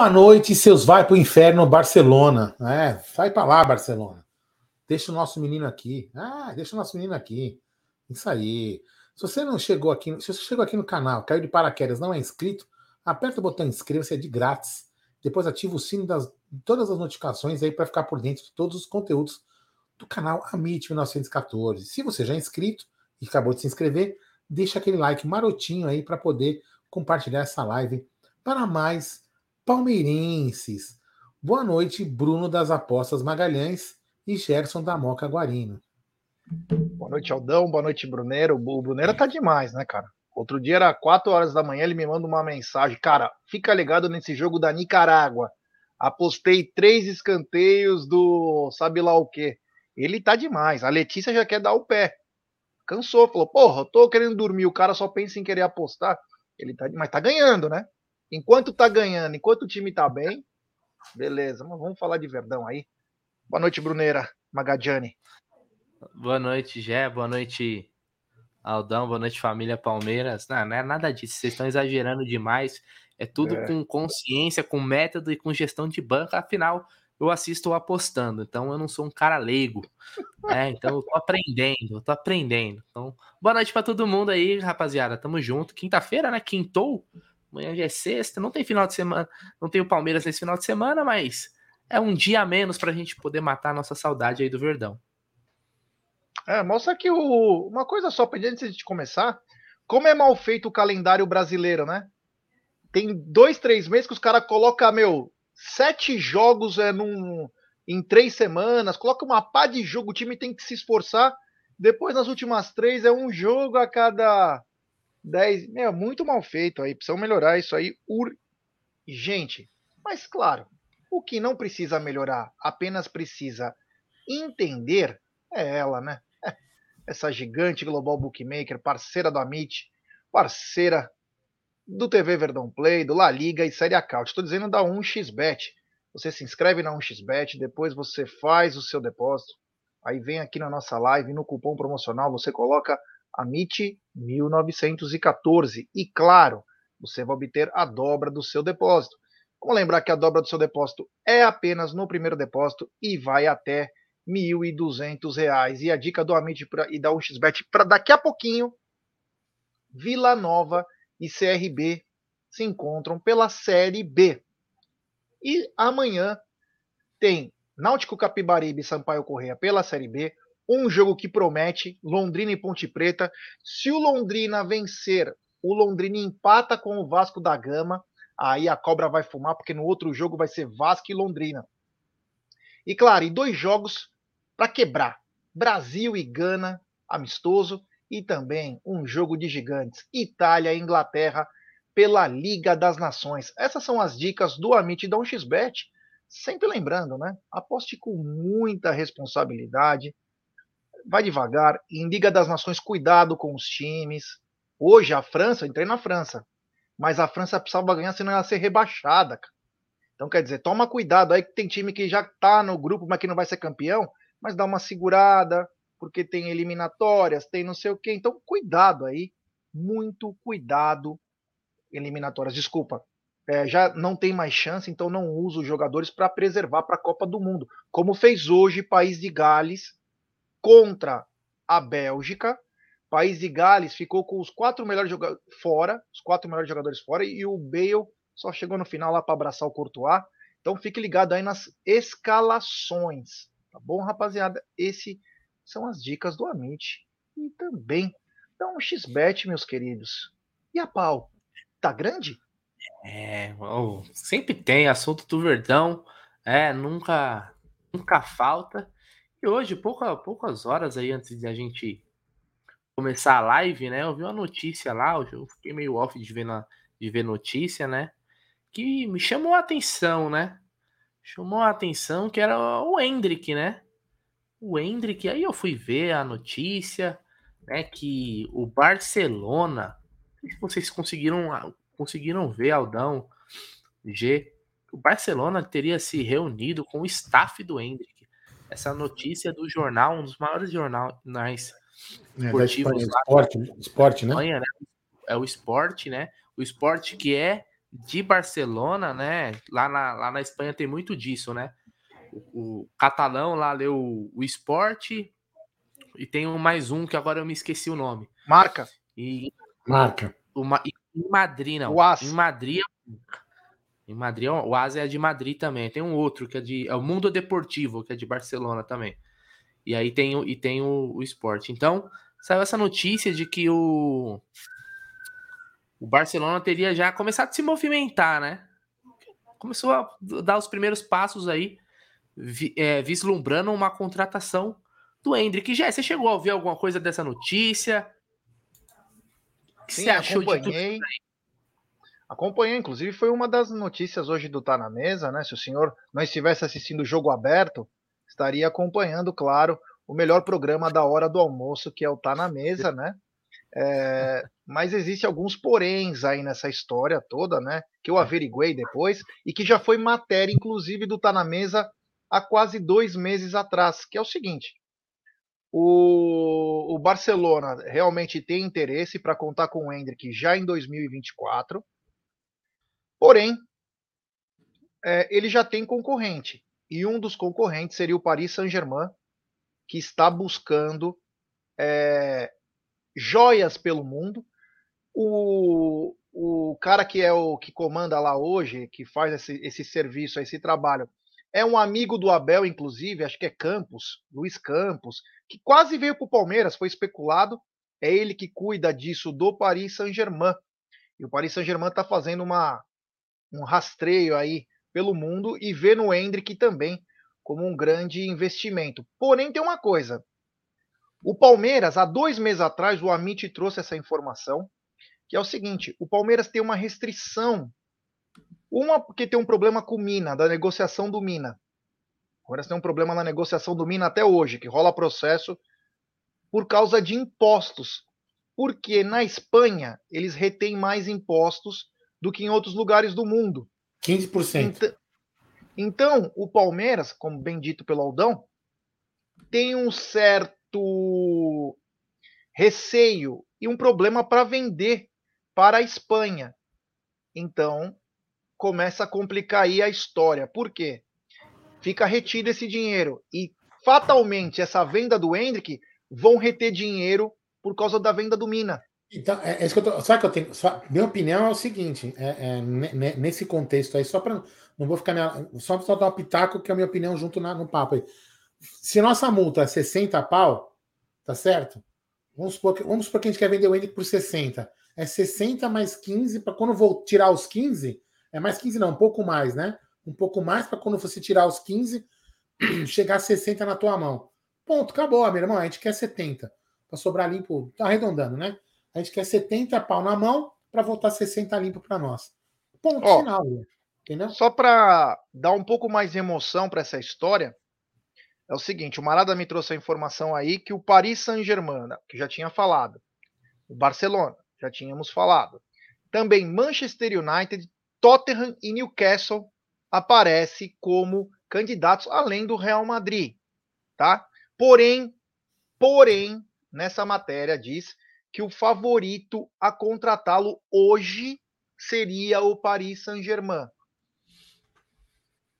Boa noite, seus vai pro inferno, Barcelona. É, sai pra lá, Barcelona. Deixa o nosso menino aqui. Ah, deixa o nosso menino aqui. Isso aí. Se você não chegou aqui, se você chegou aqui no canal, caiu de paraquedas, não é inscrito, aperta o botão inscreva-se, é de grátis. Depois ativa o sino de todas as notificações aí para ficar por dentro de todos os conteúdos do canal Amit 1914. Se você já é inscrito e acabou de se inscrever, deixa aquele like marotinho aí para poder compartilhar essa live para mais palmeirenses. Boa noite, Bruno das Apostas Magalhães e Gerson da Moca Guarino. Boa noite, Aldão. Boa noite, Brunero. O Brunero tá demais, né, cara? Outro dia era 4 horas da manhã, ele me manda uma mensagem. Cara, fica ligado nesse jogo da Nicarágua. Apostei 3 escanteios do sabe lá o quê. Ele tá demais. A Letícia já quer dar o pé. Cansou, falou, porra, eu tô querendo dormir. O cara só pensa em querer apostar. Ele tá demais. Tá ganhando, né? Enquanto tá ganhando, enquanto o time tá bem, beleza. Mas vamos falar de Verdão aí. Boa noite, Bruneira Magadiani. Boa noite, Gé. Boa noite, Aldão, boa noite, família Palmeiras. Não é nada disso, vocês estão exagerando demais. É tudo com consciência, com método e com gestão de banca. Afinal, eu assisto apostando, então eu não sou um cara leigo. Então eu tô aprendendo. Então, boa noite pra todo mundo aí, rapaziada. Tamo junto. Quinta-feira, né? Quintou. Amanhã já é sexta. Não tem final de semana, não tem o Palmeiras nesse final de semana, mas é um dia a menos pra gente poder matar a nossa saudade aí do Verdão. É, mostra que uma coisa só, antes de a gente começar, como é mal feito o calendário brasileiro, né? Tem 2, 3 meses que os caras colocam, 7 jogos em 3 semanas, coloca uma pá de jogo, o time tem que se esforçar, depois nas últimas 3 é um jogo a cada 10, muito mal feito aí, precisam melhorar isso aí urgente. Mas claro, o que não precisa melhorar, apenas precisa entender, é ela, né? Essa gigante global bookmaker, parceira do Amit, parceira do TV Verdão Play, do La Liga e Série AK. Estou dizendo da 1xBet. Você se inscreve na 1xBet, depois você faz o seu depósito, aí vem aqui na nossa live, no cupom promocional você coloca Amit 1914 e, claro, você vai obter a dobra do seu depósito. Vamos lembrar que a dobra do seu depósito é apenas no primeiro depósito e vai até R$1.200. E a dica do Amit e da 1xBet para daqui a pouquinho, Vila Nova e CRB se encontram pela Série B. E amanhã tem Náutico Capibaribe e Sampaio Corrêa pela Série B, um jogo que promete, Londrina e Ponte Preta. Se o Londrina vencer, o Londrina empata com o Vasco da Gama, aí a cobra vai fumar, porque no outro jogo vai ser Vasco e Londrina. E claro, e 2 jogos para quebrar, Brasil e Gana, amistoso, e também um jogo de gigantes, Itália e Inglaterra, pela Liga das Nações. Essas são as dicas do Amit e da 1xBet, sempre lembrando, né? Aposte com muita responsabilidade, vai devagar, em Liga das Nações, cuidado com os times. Hoje a França, eu entrei na França, mas a França precisava ganhar, senão ela ia ser rebaixada, cara. Então quer dizer, toma cuidado aí que tem time que já tá no grupo, mas que não vai ser campeão, mas dá uma segurada, porque tem eliminatórias, tem não sei o quê. Então, cuidado aí, muito cuidado. Eliminatórias, desculpa. Já não tem mais chance, então não usa os jogadores para preservar para a Copa do Mundo. Como fez hoje País de Gales contra a Bélgica. País de Gales ficou com os 4 melhores jogadores fora, e o Bale só chegou no final lá para abraçar o Courtois. Então, fique ligado aí nas escalações. Tá bom, rapaziada? Esse são as dicas do Amit e também dá 1xBet, meus queridos. E a pau? Tá grande? Sempre tem assunto do Verdão, nunca falta. E hoje, poucas horas aí antes de a gente começar a live, né? Eu vi uma notícia lá, eu fiquei meio off de ver notícia, né? Que me chamou a atenção, né? Chamou a atenção que era o Endrick, né? O Endrick, aí eu fui ver a notícia, né, que o Barcelona, não sei se vocês conseguiram ver, Aldão, G, o Barcelona teria se reunido com o staff do Endrick. Essa notícia é do jornal, um dos maiores jornais esportivos. Espanha, né? É o Sport, né? O Sport, que é de Barcelona, né? Lá na Espanha tem muito disso, né? O catalão lá leu o Sport e tem um mais um que agora eu me esqueci o nome. Marca. Marca. Em Madrid, não. O As. Em Madrid, o As é de Madrid também. Tem um outro que é de... É o Mundo Deportivo, que é de Barcelona também. E aí tem o Sport. Então, saiu essa notícia de que o Barcelona teria já começado a se movimentar, né? Começou a dar os primeiros passos aí, vislumbrando uma contratação do Endrick. Já, você chegou a ouvir alguma coisa dessa notícia? Sim, você achou de tudo aí? Acompanhei, inclusive foi uma das notícias hoje do Tá Na Mesa, né? Se o senhor não estivesse assistindo o Jogo Aberto, estaria acompanhando, claro, o melhor programa da hora do almoço, que é o Tá Na Mesa, né? Mas existe alguns poréns aí nessa história toda, né? Que eu averiguei depois e que já foi matéria, inclusive, do Tá Na Mesa há quase 2 meses atrás, que é o seguinte: o Barcelona realmente tem interesse para contar com o Endrick já em 2024. Porém, ele já tem concorrente. E um dos concorrentes seria o Paris Saint-Germain, que está buscando joias pelo mundo. O cara que é o que comanda lá hoje, que faz esse serviço, esse trabalho, é um amigo do Abel, inclusive, acho que é Campos, Luiz Campos, que quase veio para o Palmeiras, foi especulado. É ele que cuida disso do Paris Saint-Germain. E o Paris Saint-Germain está fazendo um rastreio aí pelo mundo e vê no Endrick também como um grande investimento. Porém, tem uma coisa. O Palmeiras, há 2 meses atrás, o Amit trouxe essa informação, que é o seguinte: o Palmeiras tem uma restrição. Uma, porque tem um problema com o Mina, da negociação do Mina. O Palmeiras tem um problema na negociação do Mina até hoje, que rola processo por causa de impostos. Porque na Espanha, eles retêm mais impostos do que em outros lugares do mundo. 15%. Então, o Palmeiras, como bem dito pelo Aldão, tem um certo receio e um problema para vender para a Espanha. Então, começa a complicar aí a história. Por quê? Fica retido esse dinheiro. E, fatalmente, essa venda do Endrick vão reter dinheiro por causa da venda do Mina. Então, minha opinião é o seguinte, nesse contexto aí, só para não vou ficar só dar um pitaco, que é a minha opinião junto no papo aí. Se nossa multa é 60 pau, tá certo? Vamos supor que a gente quer vender o Endrick por 60. É 60 mais 15, para quando eu vou tirar os 15, é mais 15 não, um pouco mais, né? Um pouco mais para quando você tirar os 15, chegar a 60 na tua mão. Ponto, acabou, meu irmão, a gente quer 70. Para sobrar limpo, tá arredondando, né? A gente quer 70 pau na mão para voltar 60 limpo para nós. Ponto final. Entendeu? Só para dar um pouco mais de emoção para essa história, é o seguinte: o Marada me trouxe a informação aí que o Paris Saint-Germain, que já tinha falado, o Barcelona, já tínhamos falado, também Manchester United, Tottenham e Newcastle aparecem como candidatos, além do Real Madrid. Tá? Porém, nessa matéria diz que o favorito a contratá-lo hoje seria o Paris Saint-Germain.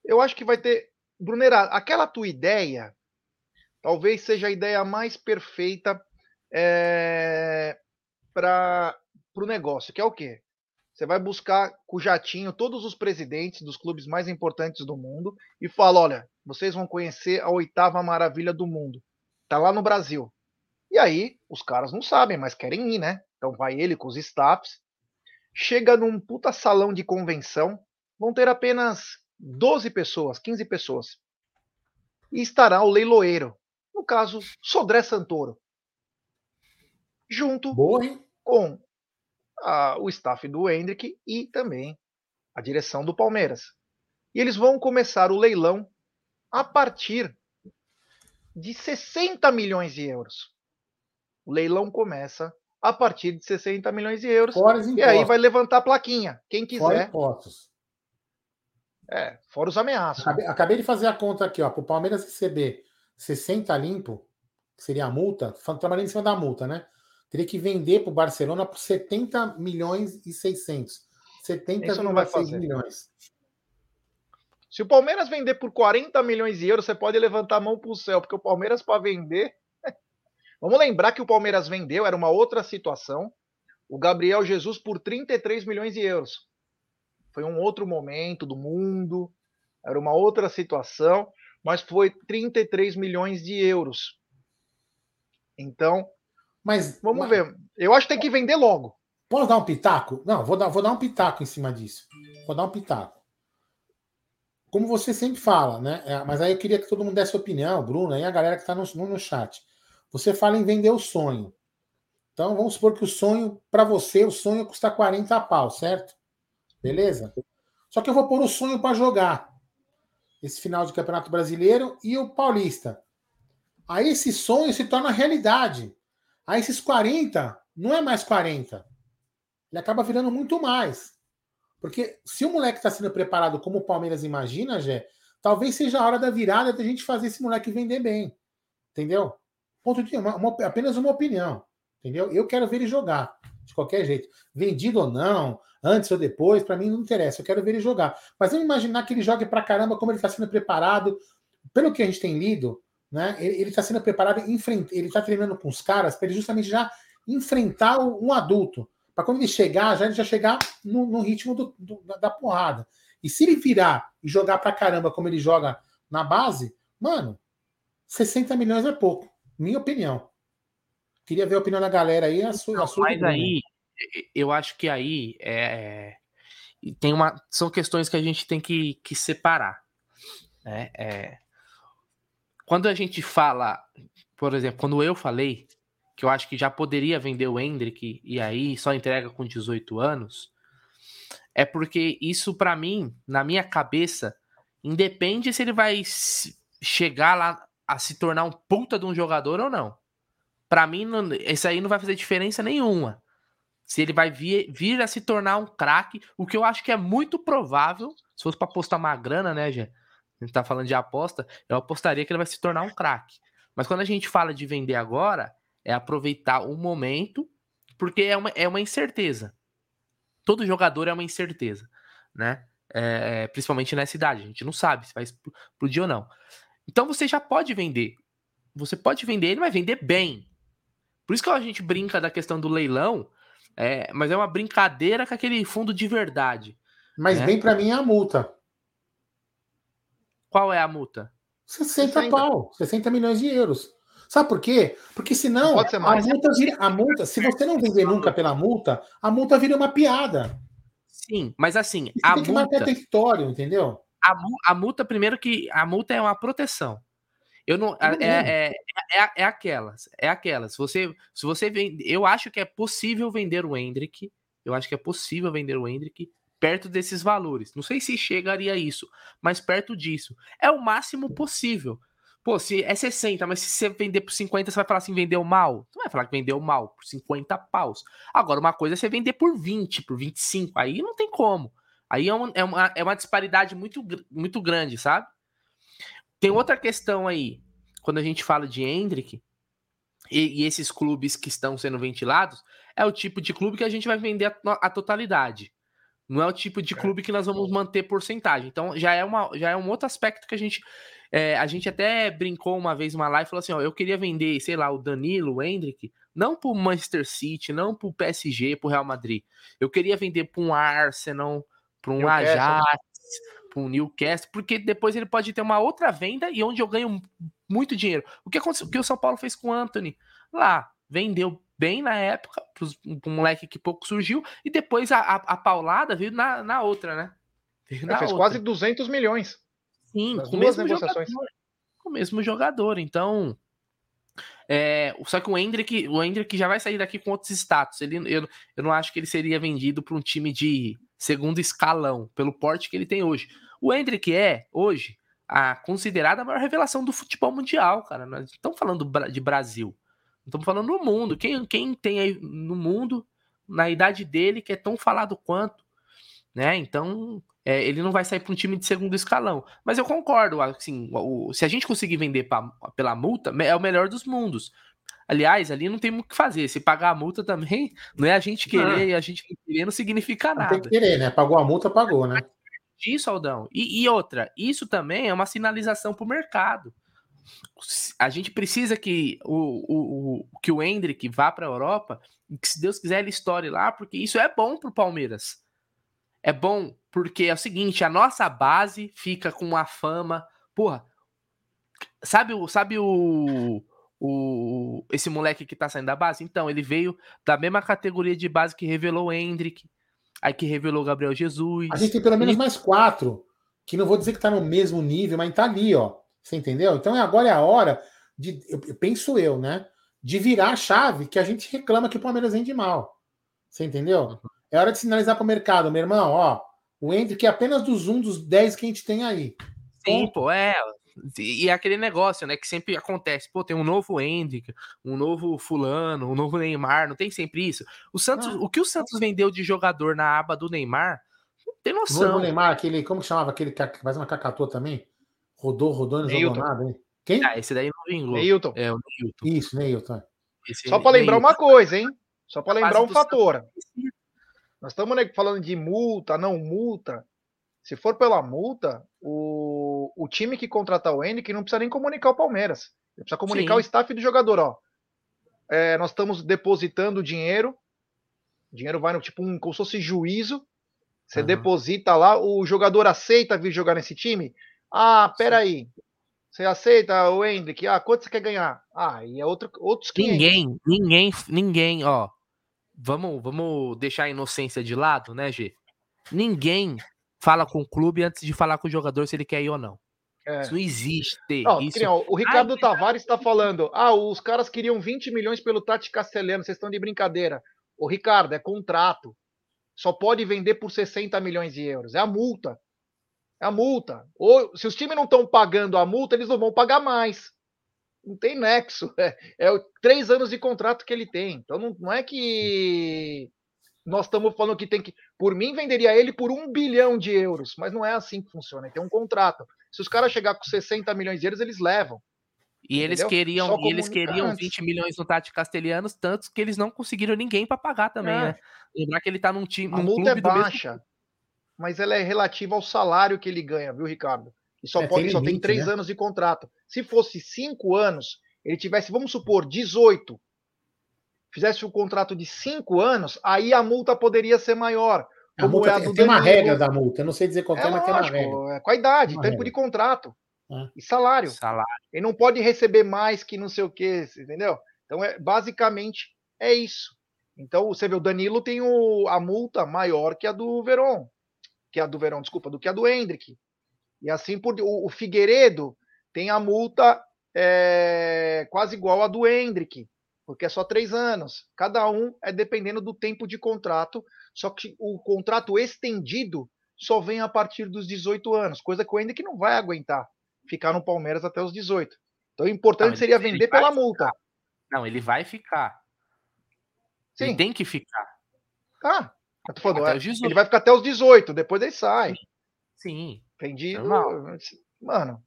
Eu acho que vai ter... Brunera, aquela tua ideia talvez seja a ideia mais perfeita para o negócio, que é o quê? Você vai buscar com o jatinho todos os presidentes dos clubes mais importantes do mundo e fala: olha, vocês vão conhecer a 8ª maravilha do mundo. Tá lá no Brasil. E aí, os caras não sabem, mas querem ir, né? Então vai ele com os staffs. Chega num puta salão de convenção. Vão ter apenas 12 pessoas, 15 pessoas. E estará o leiloeiro. No caso, Sodré Santoro. Junto com o staff do Endrick e também a direção do Palmeiras. E eles vão começar o leilão a partir de 60 milhões de euros. O leilão começa a partir de 60 milhões de euros. E aí vai levantar a plaquinha. Quem quiser. Fora impostos. Fora os ameaços. Acabei de fazer a conta aqui, ó. Para o Palmeiras receber 60 limpo, que seria a multa, trabalhando em cima da multa, né? Teria que vender para o Barcelona por 70 milhões e 600. 70,6 milhões. Se o Palmeiras vender por 40 milhões de euros, você pode levantar a mão para o céu, porque o Palmeiras para vender... Vamos lembrar que o Palmeiras vendeu, era uma outra situação, o Gabriel Jesus por 33 milhões de euros. Foi um outro momento do mundo, era uma outra situação, mas foi 33 milhões de euros. Então, mas vamos ver. Eu acho que tem que vender logo. Posso dar um pitaco? Não, vou dar um pitaco em cima disso. Vou dar um pitaco. Como você sempre fala, né? Mas aí eu queria que todo mundo desse opinião, Bruna, e a galera que está no chat. Você fala em vender o sonho. Então, vamos supor que o sonho, para você, o sonho custa 40 pau, certo? Beleza? Só que eu vou pôr o sonho para jogar esse final de Campeonato Brasileiro e o Paulista. Aí esse sonho se torna realidade. Aí esses 40 não é mais 40. Ele acaba virando muito mais. Porque se o moleque está sendo preparado como o Palmeiras imagina, Gé, talvez seja a hora da virada da gente fazer esse moleque vender bem. Entendeu? Ponto de apenas uma opinião. Entendeu? Eu quero ver ele jogar. De qualquer jeito. Vendido ou não, antes ou depois, para mim não interessa. Eu quero ver ele jogar. Mas eu imaginar que ele jogue pra caramba como ele está sendo preparado. Pelo que a gente tem lido, né? Ele está sendo preparado, ele está treinando com os caras para ele justamente já enfrentar um adulto. Para quando ele já chegar no ritmo da porrada. E se ele virar e jogar pra caramba como ele joga na base, mano, 60 milhões é pouco. Minha opinião. Queria ver a opinião da galera aí. A sua mas opinião. Aí, eu acho que aí tem são questões que a gente tem que separar. Né? Quando a gente fala, por exemplo, quando eu falei que eu acho que já poderia vender o Endrick e aí só entrega com 18 anos, é porque isso, para mim, na minha cabeça, independe se ele vai chegar lá a se tornar um puta de um jogador ou não. Para mim, isso aí não vai fazer diferença nenhuma. Se ele vai vir a se tornar um craque, o que eu acho que é muito provável, se fosse para apostar uma grana, né, Gê? A gente tá falando de aposta, eu apostaria que ele vai se tornar um craque. Mas quando a gente fala de vender agora, é aproveitar o momento, porque é uma incerteza. Todo jogador é uma incerteza, né? Principalmente nessa idade, a gente não sabe se vai explodir ou não. Então você já pode vender. Você pode vender, ele vai vender bem. Por isso que a gente brinca da questão do leilão, mas é uma brincadeira com aquele fundo de verdade. Mas bem pra mim é a multa. Qual é a multa? 60 pau, 60 milhões de euros. Sabe por quê? Porque senão a multa, se você não vender nunca pela multa, a multa vira uma piada. Sim, mas assim, a multa tem que marcar território, entendeu? A multa, primeiro que a multa é uma proteção. Eu não é aquelas. Se você vende, eu acho que é possível vender o Endrick. Eu acho que é possível vender o Endrick perto desses valores. Não sei se chegaria a isso, mas perto disso. É o máximo possível. Pô, se é 60, mas se você vender por 50, você vai falar assim, vendeu mal? Você não vai falar que vendeu mal por 50 paus. Agora, uma coisa é você vender por 20, por 25. Aí não tem como. Aí é uma disparidade muito, muito grande, sabe? Tem outra questão aí. Quando a gente fala de Endrick e esses clubes que estão sendo ventilados, é o tipo de clube que a gente vai vender a totalidade. Não é o tipo de clube que nós vamos manter porcentagem. Então, já é um outro aspecto que a gente... a gente até brincou uma vez uma live e falou assim, ó, eu queria vender, sei lá, o Danilo, o Endrick, não pro Manchester City, não pro PSG, pro Real Madrid. Eu queria vender pra um Arsenal, pra um Ajax, pra um Newcastle, porque depois ele pode ter uma outra venda e onde eu ganho muito dinheiro. O que aconteceu? O que o São Paulo fez com o Antony? Lá, vendeu bem na época, pro moleque que pouco surgiu, e depois a paulada veio na outra, né? Fez quase 200 milhões. Sim, com o mesmo jogador. Então, só que o Endrick já vai sair daqui com outros status. Eu não acho que ele seria vendido para um time de segundo escalão, pelo porte que ele tem hoje. O Endrick é, hoje, a considerada a maior revelação do futebol mundial, cara. Nós não estamos falando de Brasil, não estamos falando no mundo. Quem tem aí no mundo, na idade dele, que é tão falado quanto, né? Então... ele não vai sair para um time de segundo escalão. Mas eu concordo, assim, se a gente conseguir vender pela multa, é o melhor dos mundos. Aliás, ali não tem muito o que fazer. Se pagar a multa também, não é a gente querer e a gente não querer, não significa nada. Não tem que querer, né? Pagou a multa, pagou, né? Isso, Aldão. E outra, isso também é uma sinalização para o mercado. A gente precisa que o Endrick vá para a Europa e que, se Deus quiser, ele estoure lá, porque isso é bom para o Palmeiras. É bom porque é o seguinte, a nossa base fica com uma fama... Porra, sabe esse moleque que tá saindo da base? Então, ele veio da mesma categoria de base que revelou o Endrick, aí que revelou o Gabriel Jesus. A gente tem pelo menos mais 4, que não vou dizer que tá no mesmo nível, mas tá ali, ó. Você entendeu? Então agora é a hora de, eu penso, né? De virar a chave que a gente reclama que o Palmeiras vende mal. Você entendeu? É hora de sinalizar pro mercado, meu irmão, ó. O Endrick é apenas dos 10 que a gente tem aí. Sim, pô, é. E é aquele negócio, né, que sempre acontece. Pô, tem um novo Endrick, um novo fulano, um novo Neymar, não tem sempre isso? O Santos, o que o Santos vendeu de jogador na aba do Neymar, não tem noção. O novo Neymar, aquele, como que chamava aquele que faz uma cacatua também? Rodou, não jogou nada, hein? Quem? Ah, esse daí não vingou. Neilton. É, o Neilton. Isso, Neilton. Só pra lembrar uma coisa, hein? Só pra lembrar um fator. Nós estamos, né, falando de multa, não multa. Se for pela multa, o time que contratar o Endrick não precisa nem comunicar o Palmeiras. Ele precisa comunicar o staff do jogador, ó. É, nós estamos depositando dinheiro. O dinheiro vai no tipo como se fosse juízo. Você deposita lá, o jogador aceita vir jogar nesse time? Ah, peraí. Você aceita o Endrick? Ah, quanto você quer ganhar? Ah, e é outros 500. Ninguém, ó. Vamos deixar a inocência de lado, né, Gê? Ninguém fala com o clube antes de falar com o jogador se ele quer ir ou não. É. Isso não existe. Não, isso... O Ricardo Tavares está falando, os caras queriam 20 milhões pelo Taty Castellanos, vocês estão de brincadeira. Ô, Ricardo, é contrato. Só pode vender por 60 milhões de euros. É a multa. É a multa. Ou, se os times não estão pagando a multa, eles não vão pagar mais. Não tem nexo. É 3 anos de contrato que ele tem. Então não é que nós estamos falando que tem que... Por mim, venderia ele por 1 bilhão de euros. Mas não é assim que funciona. Tem um contrato. Se os caras chegarem com 60 milhões de euros, eles levam. E eles queriam 20 milhões no Taty Castellanos, tantos que eles não conseguiram ninguém para pagar também, né? Lembrar que ele tá num time... A multa é baixa, mas ela é relativa ao salário que ele ganha, viu, Ricardo? E só tem 3 anos de contrato. Se fosse 5 anos, ele tivesse, vamos supor, 18, fizesse um contrato de 5 anos, aí a multa poderia ser maior. Tem uma regra da multa, eu não sei dizer qual é, mas tem uma regra. É com a idade, tempo de contrato e salário. Ele não pode receber mais que não sei o quê, entendeu? Então, basicamente, é isso. Então, você vê, o Danilo tem a multa maior que a do Verón. Que é a do Verón, desculpa, do que a do Endrick. E assim por o Figueiredo tem a multa quase igual à do Endrick, porque é só 3 anos. Cada um é dependendo do tempo de contrato, só que o contrato estendido só vem a partir dos 18 anos, coisa que o Endrick não vai aguentar, ficar no Palmeiras até os 18. Então o importante seria vender pela multa. Não, ele vai ficar. Sim. Ele tem que ficar. Eu tô falando, ele vai ficar até os 18, depois ele sai. Sim. Entendi. Mano.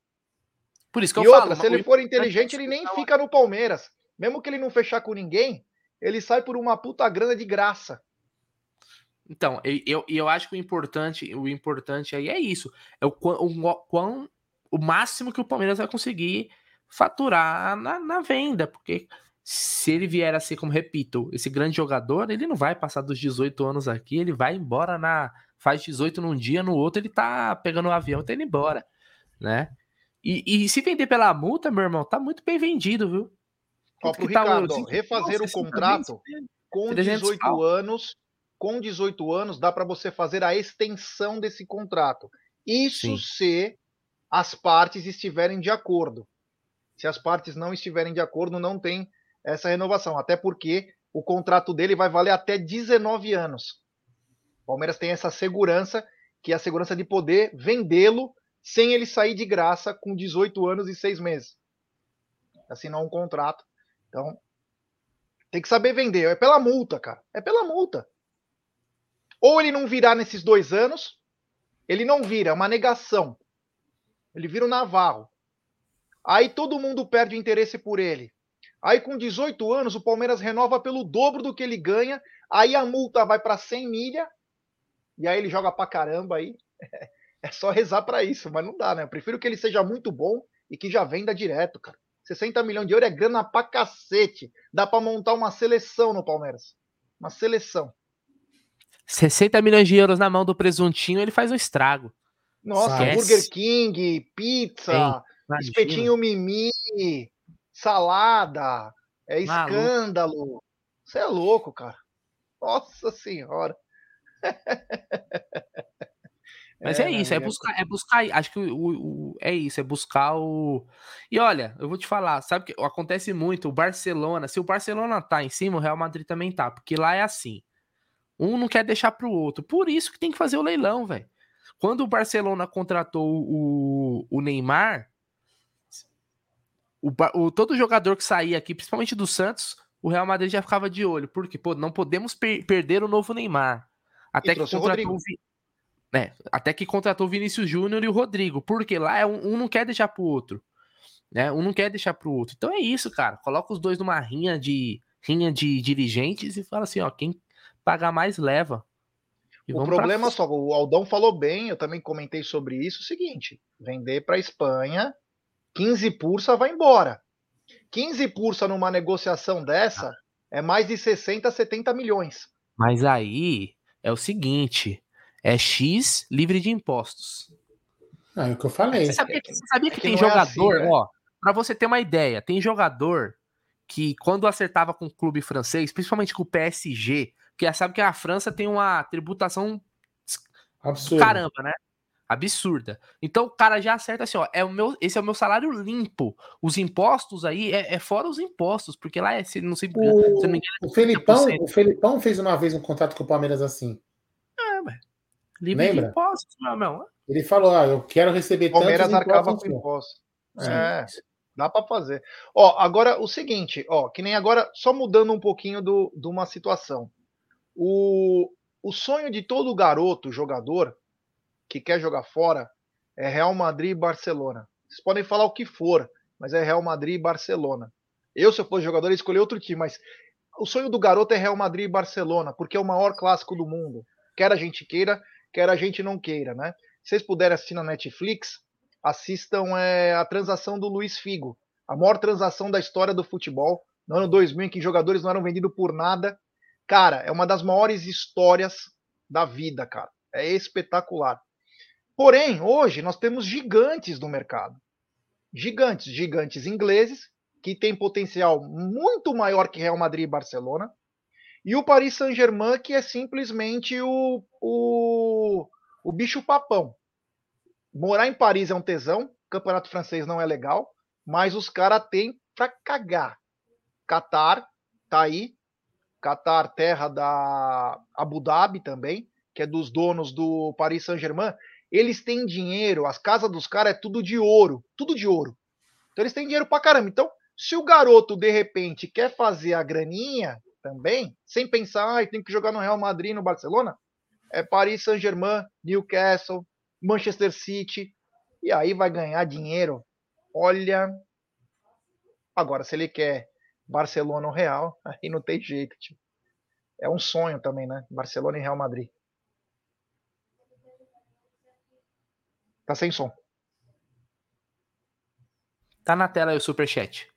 Por isso que se ele for inteligente, ele nem fica no Palmeiras. Mesmo que ele não fechar com ninguém, ele sai por uma puta grana de graça. Então, eu acho que o importante aí é isso. É o máximo que o Palmeiras vai conseguir faturar na venda. Porque se ele vier a ser, como repito, esse grande jogador, ele não vai passar dos 18 anos aqui, ele vai embora faz 18 num dia, no outro ele tá pegando um avião e tá indo embora, né? E se vender pela multa, meu irmão, tá muito bem vendido, viu? Ó, pro Ricardo, refazer o contrato com 18 anos, dá para você fazer a extensão desse contrato. Isso se as partes estiverem de acordo. Se as partes não estiverem de acordo, não tem essa renovação. Até porque o contrato dele vai valer até 19 anos. O Palmeiras tem essa segurança, que é a segurança de poder vendê-lo sem ele sair de graça com 18 anos e 6 meses. Assinar um contrato. Então, tem que saber vender. É pela multa, cara. É pela multa. Ou ele não virá nesses 2 anos, ele não vira, é uma negação. Ele vira o Navarro. Aí todo mundo perde o interesse por ele. Aí com 18 anos o Palmeiras renova pelo dobro do que ele ganha, aí a multa vai para 100 milha, e aí ele joga pra caramba aí. É só rezar pra isso, mas não dá, né? Eu prefiro que ele seja muito bom e que já venda direto, cara. 60 milhões de euros é grana pra cacete. Dá pra montar uma seleção no Palmeiras. Uma seleção. 60 milhões de euros na mão do presuntinho, ele faz um estrago. Nossa, sabe? Burger King, pizza, ei, espetinho mimi, salada, escândalo. Você é louco, cara. Nossa senhora. Mas é isso, é buscar. Acho que é isso, é buscar o. E olha, eu vou te falar, sabe que acontece muito? O Barcelona, se o Barcelona tá em cima, o Real Madrid também tá, porque lá é assim. Um não quer deixar pro outro. Por isso que tem que fazer o leilão, velho. Quando o Barcelona contratou o Neymar, todo jogador que saía aqui, principalmente do Santos, o Real Madrid já ficava de olho. Porque, pô, não podemos perder o novo Neymar. Até que contratou o Vinícius Júnior e o Rodrigo, porque lá um não quer deixar pro outro, né? Um não quer deixar pro outro. Então é isso, cara. Coloca os dois numa rinha de dirigentes e fala assim, ó, quem pagar mais leva. E o problema pra... só, o Aldão falou bem, eu também comentei sobre isso, o seguinte, vender pra Espanha, 15 pursa vai embora. 15 pursa numa negociação dessa é mais de 60, 70 milhões. Mas aí é o seguinte... É X livre de impostos. Ah, é o que eu falei. Você sabia que tem jogador, assim, ó, pra você ter uma ideia, tem jogador que quando acertava com o clube francês, principalmente com o PSG, porque sabe que a França tem uma tributação absurda. Caramba, né? Absurda. Então o cara já acerta assim, ó, esse é o meu salário limpo. Os impostos aí, é fora os impostos, porque lá é, se não me engano, o Felipão fez uma vez um contrato com o Palmeiras assim. É, velho. Livre de impostos, não. Ele falou, eu quero receber tanto. Palmeiras arcava com impostos. É, dá para fazer. Ó, agora o seguinte, ó, que nem agora, só mudando um pouquinho de uma situação. O sonho de todo garoto, jogador, que quer jogar fora, é Real Madrid e Barcelona. Vocês podem falar o que for, mas é Real Madrid e Barcelona. Eu, se eu fosse jogador, ia escolher outro time, mas o sonho do garoto é Real Madrid e Barcelona, porque é o maior clássico do mundo. Quer a gente queira, quer a gente não queira, né? Se vocês puderem assistir na Netflix, assistam a transação do Luiz Figo, a maior transação da história do futebol, no ano 2000, em que jogadores não eram vendidos por nada. Cara, é uma das maiores histórias da vida, cara. É espetacular. Porém, hoje, nós temos gigantes no mercado. Gigantes ingleses, que têm potencial muito maior que Real Madrid e Barcelona. E o Paris Saint-Germain, que é simplesmente o bicho-papão. Morar em Paris é um tesão, campeonato francês não é legal, mas os caras têm pra cagar. Qatar tá aí, Qatar, terra da Abu Dhabi também, que é dos donos do Paris Saint-Germain. Eles têm dinheiro, as casas dos caras é tudo de ouro. Então eles têm dinheiro pra caramba. Então, se o garoto, de repente, quer fazer a graninha... também, sem pensar, tem que jogar no Real Madrid, no Barcelona, é Paris Saint-Germain, Newcastle, Manchester City, e aí vai ganhar dinheiro. Olha, agora se ele quer Barcelona ou Real, aí não tem jeito, tio. É um sonho também, né? Barcelona e Real Madrid. Tá sem som. Tá na tela aí o superchat.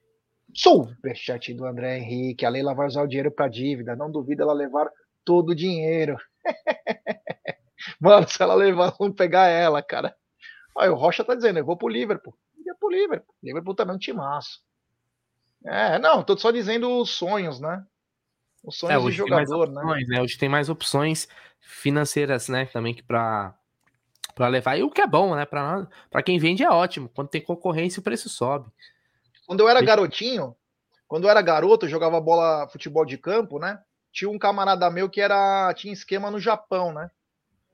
Superchat do André Henrique. A Leila vai usar o dinheiro para dívida. Não duvida ela levar todo o dinheiro. Mano, se ela levar, vamos pegar ela, cara. Olha, o Rocha tá dizendo, eu vou pro Liverpool. Liverpool também é um timaço. É, não, tô só dizendo os sonhos, né? Os sonhos de jogador, opções, né? Hoje tem mais opções financeiras, né? Também que pra levar. E o que é bom, né? Pra quem vende é ótimo. Quando tem concorrência, o preço sobe. Quando eu era garoto, eu jogava bola, futebol de campo, né? Tinha um camarada meu que tinha esquema no Japão, né?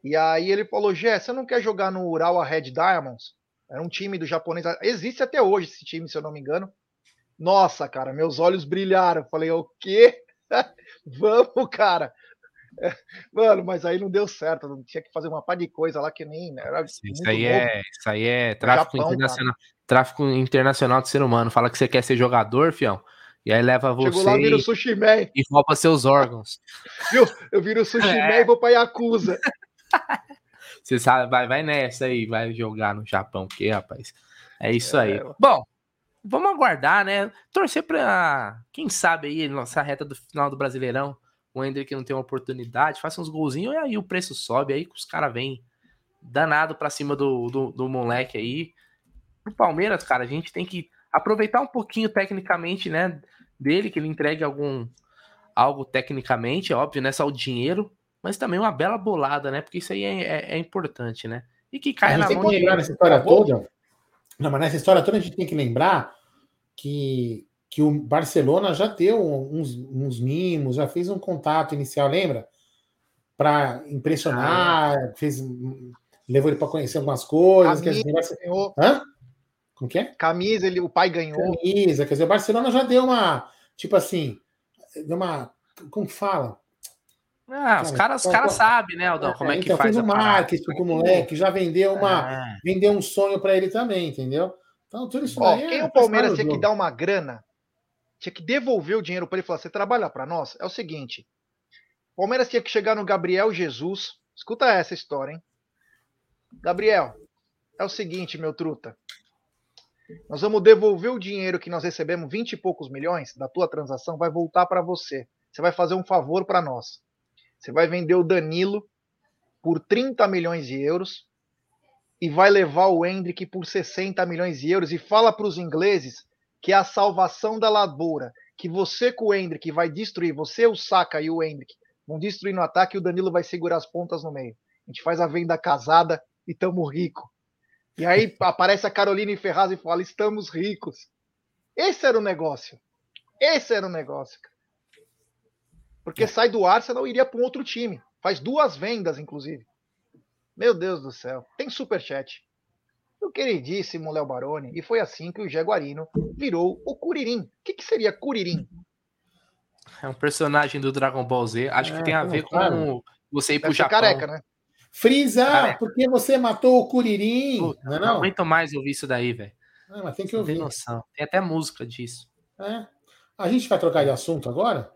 E aí ele falou, Gé, você não quer jogar no Urawa Red Diamonds? Era um time do japonês, existe até hoje esse time, se eu não me engano. Nossa, cara, meus olhos brilharam. Falei, o quê? Vamos, cara. Mano, mas aí não deu certo, não tinha que fazer uma pá de coisa lá que nem... Era isso aí é tráfico internacional de ser humano. Fala que você quer ser jogador, fião, E aí leva você. Chegou lá, vira o Sushi Man. E rouba seus órgãos. Viu? Eu viro o Sushi Man e vou pra Yakuza. Você sabe, vai nessa aí, vai jogar no Japão, que rapaz. É isso aí. Bom, vamos aguardar, né? Torcer pra, quem sabe aí, nossa reta do final do Brasileirão, o Endrick não tem uma oportunidade, faça uns golzinhos e aí o preço sobe, aí que os caras vêm danado pra cima do moleque aí. Pro Palmeiras, cara, a gente tem que aproveitar um pouquinho tecnicamente, né, dele, que ele entregue algo tecnicamente, é óbvio, né, só o dinheiro, mas também uma bela bolada, né, porque isso aí é importante, né, e que cai na mão de... A gente tem que lembrar nessa história toda, a gente tem que lembrar que o Barcelona já deu uns mimos, já fez um contato inicial, lembra? Para impressionar, levou ele para conhecer algumas coisas, quer dizer, hã? Como que é? Camisa, o pai ganhou. Camisa, quer dizer, o Barcelona já deu uma, tipo assim, deu uma, como fala? Ah, os caras sabem, né, Aldão, como é que então, faz a parada. Fez um marketing com o moleque, já vendeu vendeu um sonho para ele também, entendeu? Então, tudo isso aí. Quem o Palmeiras tinha que dar uma grana, tinha que devolver o dinheiro para ele e falar, você trabalha para nós? É o seguinte, o Palmeiras tinha que chegar no Gabriel Jesus, escuta essa história, hein? Gabriel, é o seguinte, meu truta, nós vamos devolver o dinheiro que nós recebemos, 20 e poucos milhões da tua transação, vai voltar para você. Você vai fazer um favor para nós. Você vai vender o Danilo por 30 milhões de euros e vai levar o Endrick por 60 milhões de euros e fala para os ingleses que é a salvação da lavoura, que você com o Endrick vai destruir, você, o Saka e o Endrick vão destruir no ataque e o Danilo vai segurar as pontas no meio. A gente faz a venda casada e tamo rico. E aí aparece a Carolina Ferraz e fala, estamos ricos. Esse era o negócio. Cara. Porque sai do Arsenal e iria para um outro time. Faz 2 vendas, inclusive. Meu Deus do céu. Tem superchat. O queridíssimo Léo Baroni. E foi assim que o Zé Guarino virou o Kuririn. O que seria Kuririn? É um personagem do Dragon Ball Z. Acho que tem a ver com você ir para o Japão. Careca, né? Frieza, careca. Porque você matou o Kuririn. Puta, não aguento mais ouvir isso daí, velho. Ah, mas tem que ouvir. Não tem noção. Tem até música disso. É. A gente vai trocar de assunto agora?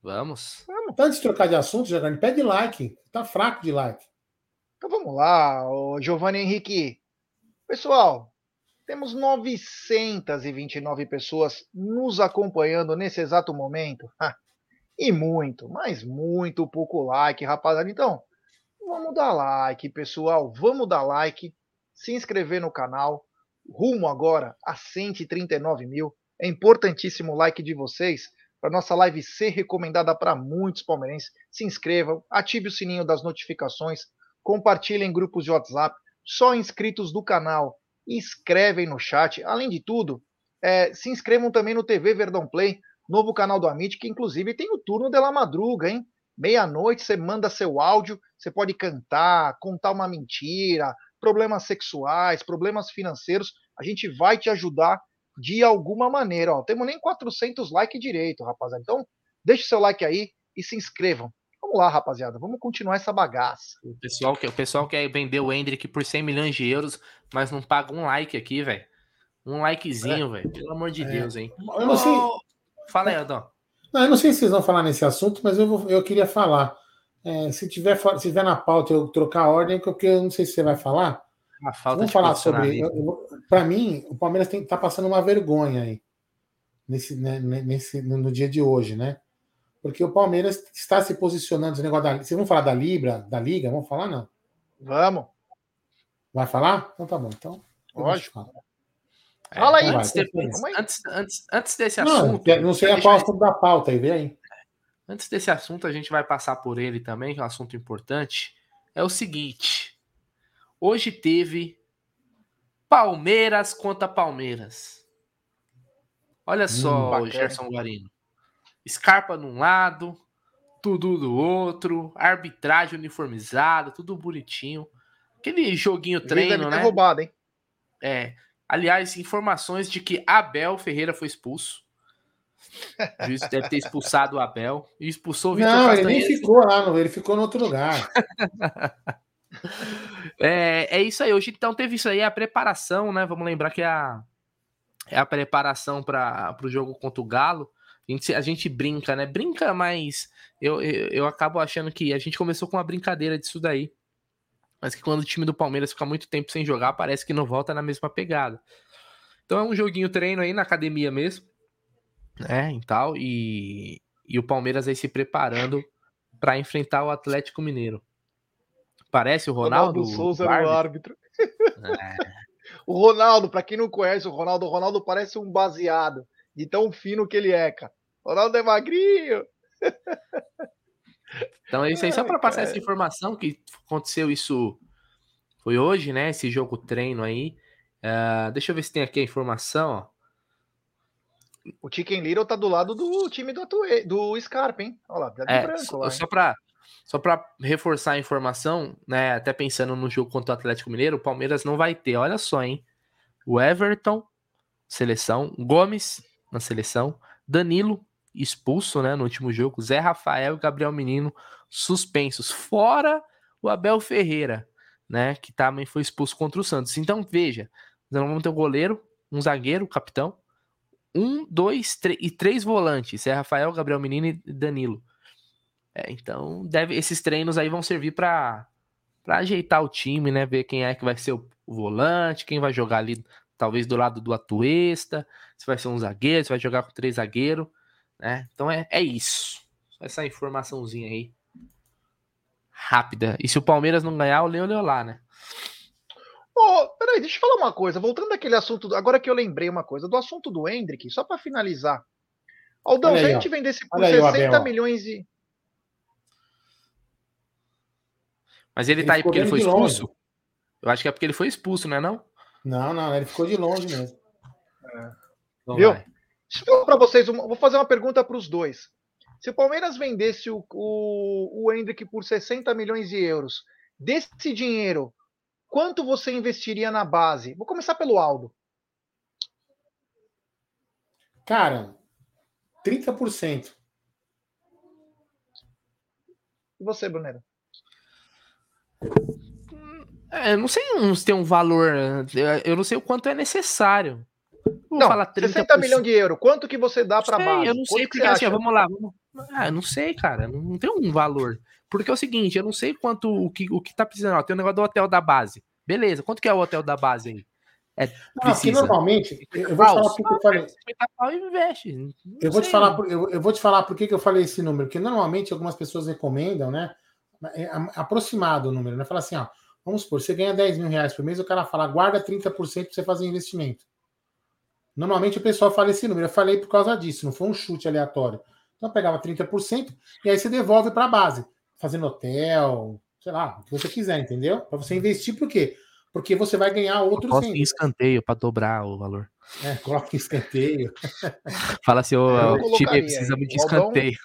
Vamos. Antes de trocar de assunto, Giovanni, pede like. Tá fraco de like. Então vamos lá, ô Giovanni Henrique. Pessoal, temos 929 pessoas nos acompanhando nesse exato momento. E muito, mas muito pouco like, rapaziada. Então, vamos dar like, pessoal. Vamos dar like, se inscrever no canal. Rumo agora a 139 mil. É importantíssimo o like de vocês para nossa live ser recomendada para muitos palmeirenses. Se inscrevam, ative o sininho das notificações, compartilhem em grupos de WhatsApp, só inscritos do canal, escrevem no chat. Além de tudo, se inscrevam também no TV Verdão Play, novo canal do Amit, que inclusive tem o turno de la madruga, hein? Meia-noite, você manda seu áudio, você pode cantar, contar uma mentira, problemas sexuais, problemas financeiros, a gente vai te ajudar de alguma maneira. Ó, temos nem 400 likes direito, rapaziada. Então, deixe seu like aí e se inscrevam. Vamos lá, rapaziada. Vamos continuar essa bagaça. O pessoal quer vender o Endrick por 100 milhões de euros, mas não paga um like aqui, velho. Um likezinho, velho. Pelo amor de Deus, hein? Eu não sei... Fala aí, Adão. Não, eu não sei se vocês vão falar nesse assunto, mas eu queria falar. Se tiver na pauta, eu trocar a ordem, porque eu não sei se você vai falar. Vamos falar sobre... Para mim, o Palmeiras está passando uma vergonha aí no dia de hoje, né? Porque o Palmeiras está se posicionando nesse negócio da... Vocês vão falar da Libra, da Liga? Vamos falar, não? Vamos. Vai falar? Então tá bom. Então, lógico. Fala aí. Antes desse assunto... Não sei a pauta da pauta aí, vê aí. Antes desse assunto, a gente vai passar por ele também, que é um assunto importante. É o seguinte... Hoje teve Palmeiras contra Palmeiras. Olha só, Gerson Guarino. Scarpa num lado, Dudu do outro, arbitragem uniformizada, tudo bonitinho. Aquele joguinho treino, né? Roubado, hein? Aliás, informações de que Abel Ferreira foi expulso. O juiz deve ter expulsado o Abel. E expulsou o Vitor Castanheira. Não, ele nem ficou lá, ele ficou no outro lugar. É isso aí, hoje então teve isso aí, a preparação, né? Vamos lembrar que a é a preparação para o jogo contra o Galo. A gente brinca, né? Brinca, mas eu acabo achando que a gente começou com uma brincadeira disso daí. Mas que quando o time do Palmeiras fica muito tempo sem jogar, parece que não volta na mesma pegada. Então é um joguinho treino aí na academia mesmo, né? E tal. E o Palmeiras aí se preparando para enfrentar o Atlético Mineiro. Parece o Ronaldo Souza era o árbitro. É. O Ronaldo, para quem não conhece o Ronaldo parece um baseado. De tão fino que ele é, cara. Ronaldo é magrinho. Então é isso aí, só para passar essa informação que aconteceu isso, foi hoje, né, esse jogo treino aí. Deixa eu ver se tem aqui a informação, ó. O Chicken Little tá do lado do time do Scarpa, hein? Olha lá, tá de branco lá. Só para reforçar a informação, né, até pensando no jogo contra o Atlético Mineiro, o Palmeiras não vai ter, olha só, hein? O Everton, seleção, Gomes na seleção, Danilo expulso, né, no último jogo, Zé Rafael e Gabriel Menino suspensos, fora o Abel Ferreira, né, que também foi expulso contra o Santos. Então veja, nós vamos ter um goleiro, um zagueiro, o capitão, 1, 2, 3 e 3 volantes, Zé Rafael, Gabriel Menino e Danilo. Então esses treinos aí vão servir para ajeitar o time, né, ver quem é que vai ser o volante, quem vai jogar ali talvez do lado do Atuesta, se vai ser um zagueiro, se vai jogar com 3 zagueiros, né? Então é isso. Essa informaçãozinha aí. Rápida. E se o Palmeiras não ganhar, o Leo lá, né? Peraí, deixa eu falar uma coisa. Voltando àquele assunto, agora que eu lembrei uma coisa, do assunto do Endrick, só para finalizar. Aldão, se a gente vendesse por 60 milhões e... Mas ele tá aí porque ele foi expulso? Eu acho que é porque ele foi expulso, não é não? Não, ele ficou de longe mesmo. Viu? Deixa eu falar para vocês, vou fazer uma pergunta para os dois. Se o Palmeiras vendesse o Endrick por 60 milhões de euros, desse dinheiro, quanto você investiria na base? Vou começar pelo Aldo. Cara, 30%. E você, Brunero? Eu não sei se tem um valor, eu não sei o quanto é necessário. Não, falar 30%. 60 milhões de euros, quanto que você dá para base? Eu não sei, porque assim, vamos lá. Eu não sei, cara, não tem um valor. Porque é o seguinte, eu não sei quanto, o que tá precisando. Tem um negócio do hotel da base. Beleza, quanto que é o hotel da base aí? Precisa. Normalmente, eu vou te falar porque eu falei. Eu vou te falar porque que eu falei esse número, porque normalmente algumas pessoas recomendam, né, aproximado o número, né, fala assim, ó, vamos supor, você ganha 10 mil reais por mês, o cara fala, guarda 30% para você fazer investimento. Normalmente o pessoal fala esse número, eu falei por causa disso, não foi um chute aleatório. Então eu pegava 30% e aí você devolve para a base, fazendo hotel, sei lá, o que você quiser, entendeu? Para você investir, por quê? Porque você vai ganhar outro... Coloca em escanteio para dobrar o valor. Coloca em escanteio. Fala assim, o time precisa de escanteio.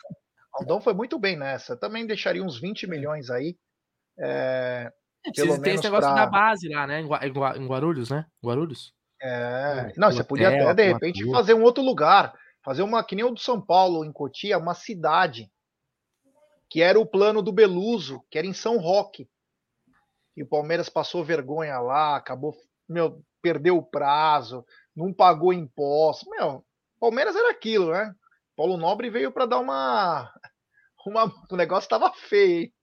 Aldão foi muito bem nessa, também deixaria uns 20 milhões aí, precisa ter esse negócio da base lá, né? Em Guarulhos, né? Guarulhos? Não, você podia até, de repente, fazer um outro lugar. Fazer uma, que nem o do São Paulo, em Cotia, uma cidade. Que era o plano do Beluso, que era em São Roque. E o Palmeiras passou vergonha lá, acabou, perdeu o prazo, não pagou imposto. Palmeiras era aquilo, né? Paulo Nobre veio para dar uma... O negócio tava feio, hein?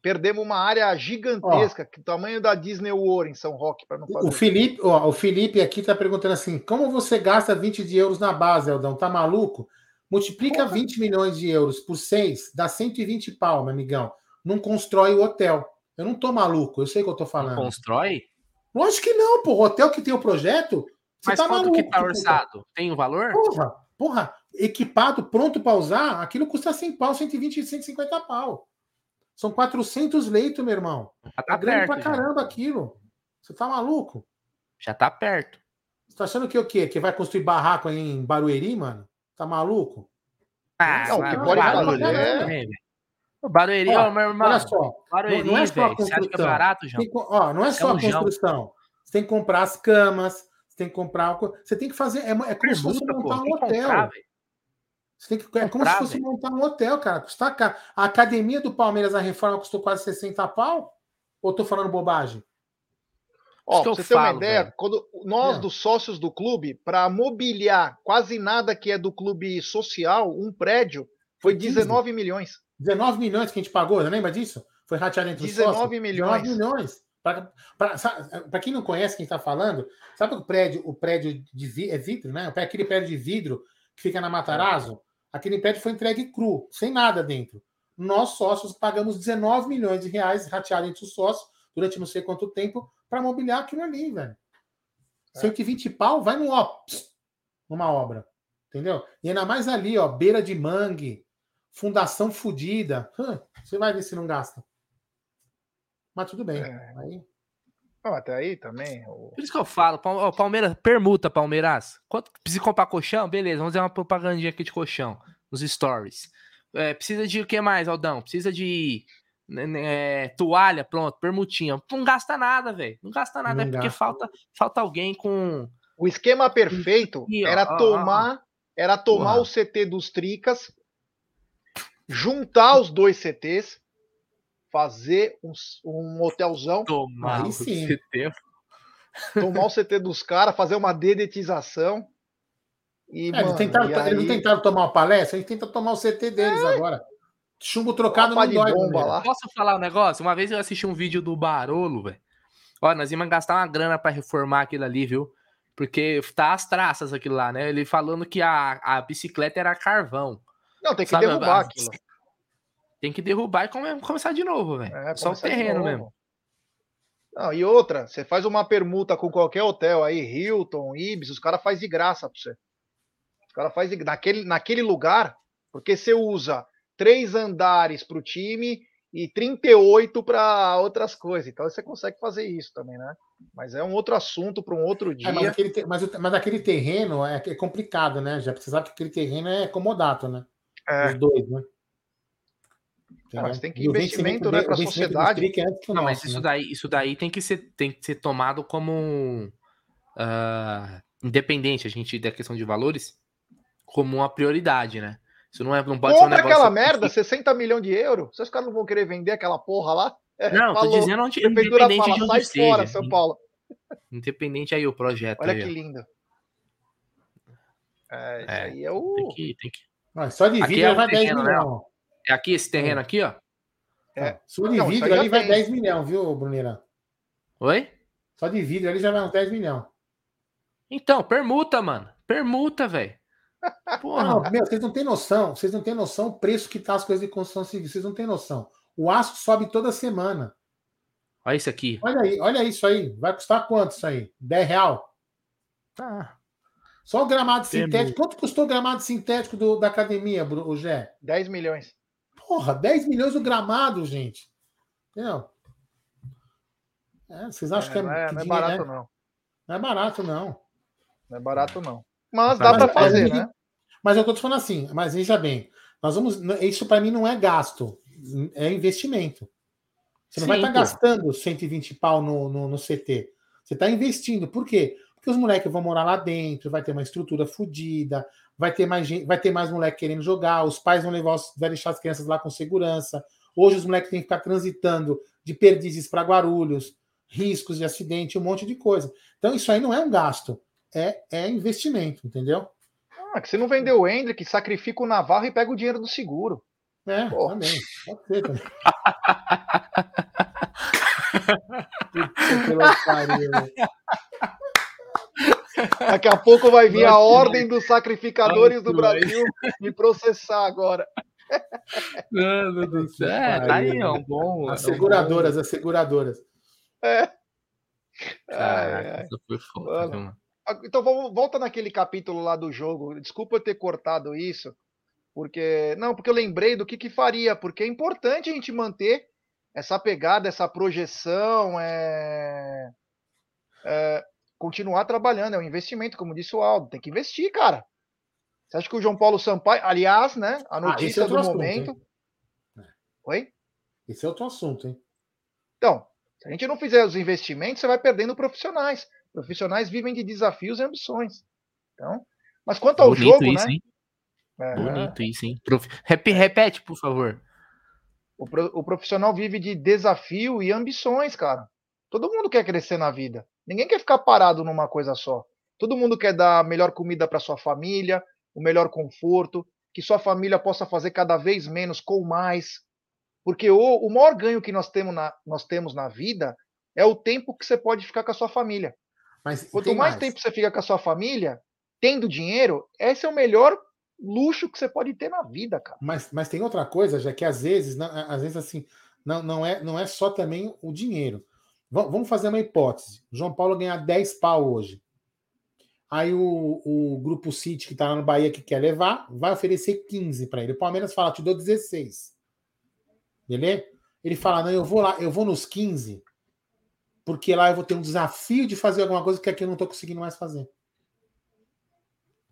Perdemos uma área gigantesca, que tamanho da Disney World em São Roque, para não fazer. O Felipe aqui está perguntando assim: como você gasta 20 de euros na base, Aldão? Tá maluco? Multiplica 20 milhões de euros por 6, dá 120 pau, meu amigão. Não constrói o hotel. Eu não tô maluco, eu sei o que eu tô falando. Não constrói? Lógico que não, pô. O hotel que tem o projeto. Mas tá maluco, que tá orçado? Tem o valor? Porra, equipado, pronto para usar, aquilo custa 100 pau, 120, 150 pau. São 400 leitos, meu irmão. Tá grande perto, pra caramba aquilo. Você tá maluco? Já tá perto. Você tá achando que o quê? Que vai construir barraco aí em Barueri, mano? Tá maluco? Barueri, ó, meu irmão. Olha só. Barueri, não é só a construção. Você acha que é barato, João? Não é só a construção. João. Você tem que comprar as camas, você tem que comprar... Você tem que fazer... É como se fosse montar um hotel. Comprar, você tem que, é como se fosse montar um hotel, cara. Custar caro. A academia do Palmeiras, a reforma custou quase 60 pau? Ou tô falando bobagem? Ó, pra você ter uma ideia, velho. Quando nós, dos sócios do clube, para mobiliar quase nada que é do clube social, um prédio, foi 19 milhões. 19 milhões que a gente pagou, não lembra disso? Foi rateado entre os sócios. 19 milhões. 19 milhões. Para quem não conhece quem está falando, sabe o prédio de vidro, né? Aquele prédio de vidro que fica na Matarazzo? Aquele prédio foi entregue cru, sem nada dentro. Nós, sócios, pagamos 19 milhões de reais rateado entre os sócios durante não sei quanto tempo para mobiliar aquilo ali, velho. É. 120 pau vai no ops, numa obra. Entendeu? E ainda mais ali, ó, beira de mangue, fundação fodida. Você vai ver se não gasta. Mas tudo bem. É. Aí... Não, até aí também. Por isso que eu falo, Palmeiras, permuta, Palmeiras. Quanto precisa comprar colchão? Beleza, vamos fazer uma propagandinha aqui de colchão, nos stories. É, precisa de o que mais, Aldão? Precisa de toalha, pronto, permutinha. Não gasta nada, velho. Não gasta nada, não é porque falta alguém com... O esquema perfeito era tomar o CT dos Tricas, juntar os dois CTs, fazer um hotelzão. Tomar o CT. Tomar o CT dos caras, fazer uma dedetização. E, mano, eles não tentaram tomar uma palestra, eles tentam tomar o CT deles agora. Chumbo trocado no dói. Posso falar um negócio? Uma vez eu assisti um vídeo do Barolo, velho. Olha, nós íamos gastar uma grana pra reformar aquilo ali, viu? Porque tá as traças aquilo lá, né? Ele falando que a bicicleta era carvão. Não, tem que derrubar aquilo. Tem que derrubar e começar de novo, velho. É só o terreno mesmo. Não, e outra, você faz uma permuta com qualquer hotel aí, Hilton, Ibis, os caras fazem de graça pra você. Os caras fazem naquele lugar, porque você usa 3 andares para o time e 38 para outras coisas. Então você consegue fazer isso também, né? Mas é um outro assunto para um outro dia. Mas aquele terreno é complicado, né? Já precisava que aquele terreno é comodato, né? É. Os dois, né? Então, mas tem que investimento, né, para a sociedade. Não, mas isso daí tem que ser tomado como independente, a gente, da questão de valores, como uma prioridade, né? Isso não pode ser um negócio... Compra aquela merda, 60 milhões de euros. Vocês caras não vão querer vender aquela porra lá? É, não, falou. Tô dizendo onde, independente fala, de onde sai fora, São Paulo. Independente aí o projeto. Olha aí, que lindo. Isso aí é o... Tem que... Não, só de vidro vai 10 milhões. É aqui, esse terreno aqui, ó. É. Só de vidro ali vai 10 milhões, viu, Bruneira? Oi? Só de vidro ali já vai uns 10 milhões. Então, permuta, mano. Permuta, velho. Porra. Não, meu, vocês não têm noção o preço que tá as coisas de construção civil, vocês não têm noção. O aço sobe toda semana. Olha isso aqui. Olha isso aí. Vai custar quanto isso aí? R$10? Tá. Só o gramado sintético. Quanto custou o gramado sintético da academia, o Gé? 10 milhões. Porra, 10 milhões o gramado, gente. Entendeu? Vocês acham que é. Não é barato, não. Não é barato, não. Não é barato, não. Mas dá para fazer, né? Mas eu tô te falando assim, mas veja bem, isso para mim não é gasto, é investimento. Você não vai estar gastando 120 pau no CT. Você está investindo. Por quê? Porque os moleques vão morar lá dentro, vai ter uma estrutura fodida, vai ter mais moleque querendo jogar, os pais vão deixar as crianças lá com segurança. Hoje os moleques têm que ficar transitando de Perdizes para Guarulhos, riscos de acidente, um monte de coisa. Então isso aí não é um gasto. É investimento, entendeu? Que você não vendeu o Endrick, sacrifica o Navarro e pega o dinheiro do seguro. Também. Pode ser também. Daqui a pouco vai vir a ordem dos sacrificadores do Brasil me processar agora. Mano do céu. Tá aí, é um bom. As seguradoras. É. Caraca, isso foi foda, mano. Então, volta naquele capítulo lá do jogo. Desculpa eu ter cortado isso, porque eu lembrei do que faria, porque é importante a gente manter essa pegada, essa projeção, continuar trabalhando, é um investimento, como disse o Aldo, tem que investir, cara. Você acha que o João Paulo Sampaio, aliás, né, a notícia do momento... Assunto, oi? Esse é outro assunto, hein? Então, se a gente não fizer os investimentos, você vai perdendo profissionais. Profissionais vivem de desafios e ambições. Então, mas quanto ao bonito jogo, isso, né? Hein? Bonito isso, hein? Repete, por favor. O profissional vive de desafio e ambições, cara. Todo mundo quer crescer na vida. Ninguém quer ficar parado numa coisa só. Todo mundo quer dar a melhor comida para sua família, o melhor conforto, que sua família possa fazer cada vez menos com mais. Porque o maior ganho que nós temos na vida é o tempo que você pode ficar com a sua família. Mas quanto mais tempo você fica com a sua família, tendo dinheiro, esse é o melhor luxo que você pode ter na vida, cara. Mas tem outra coisa, já que às vezes assim, não é só também o dinheiro. Vamos fazer uma hipótese. O João Paulo ganhar 10 pau hoje. Aí o Grupo City, que está lá no Bahia, que quer levar, vai oferecer 15 para ele. O Palmeiras fala, te dou 16. Beleza? Ele fala, não, eu vou lá, eu vou nos 15, porque lá eu vou ter um desafio de fazer alguma coisa que aqui eu não estou conseguindo mais fazer.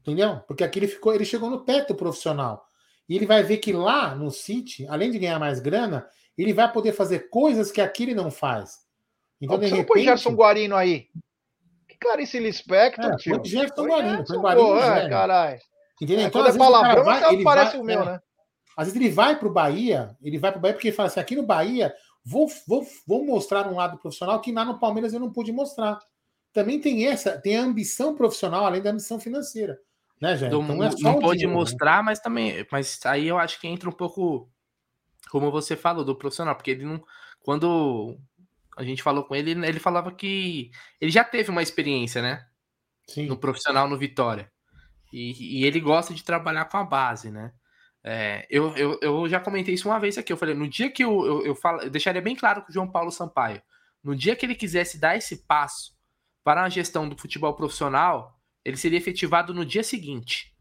Entendeu? Porque aqui ele chegou no teto profissional. E ele vai ver que lá no City, além de ganhar mais grana, ele vai poder fazer coisas que aqui ele não faz. Então, de repente... Põe Gerson Guarino aí. Que Clarice Lispector, tio. Gerson Guarino. Caralho. Entendeu? Então, às vezes, palavrão, então parece o meu, né? Às vezes ele vai pro Bahia porque ele fala assim, aqui no Bahia vou mostrar um lado profissional que lá no Palmeiras eu não pude mostrar. Também tem a ambição profissional, além da ambição financeira. Né, gente? Então, não pode mostrar, né? Mas também. Mas aí eu acho que entra um pouco, como você falou, do profissional, porque ele não. Quando a gente falou com ele, ele falava que ele já teve uma experiência, né? Sim. No profissional, no Vitória. E ele gosta de trabalhar com a base, né? Eu já comentei isso uma vez aqui. Eu falei, no dia que eu deixaria bem claro com o João Paulo Sampaio, no dia que ele quisesse dar esse passo para a gestão do futebol profissional, ele seria efetivado no dia seguinte.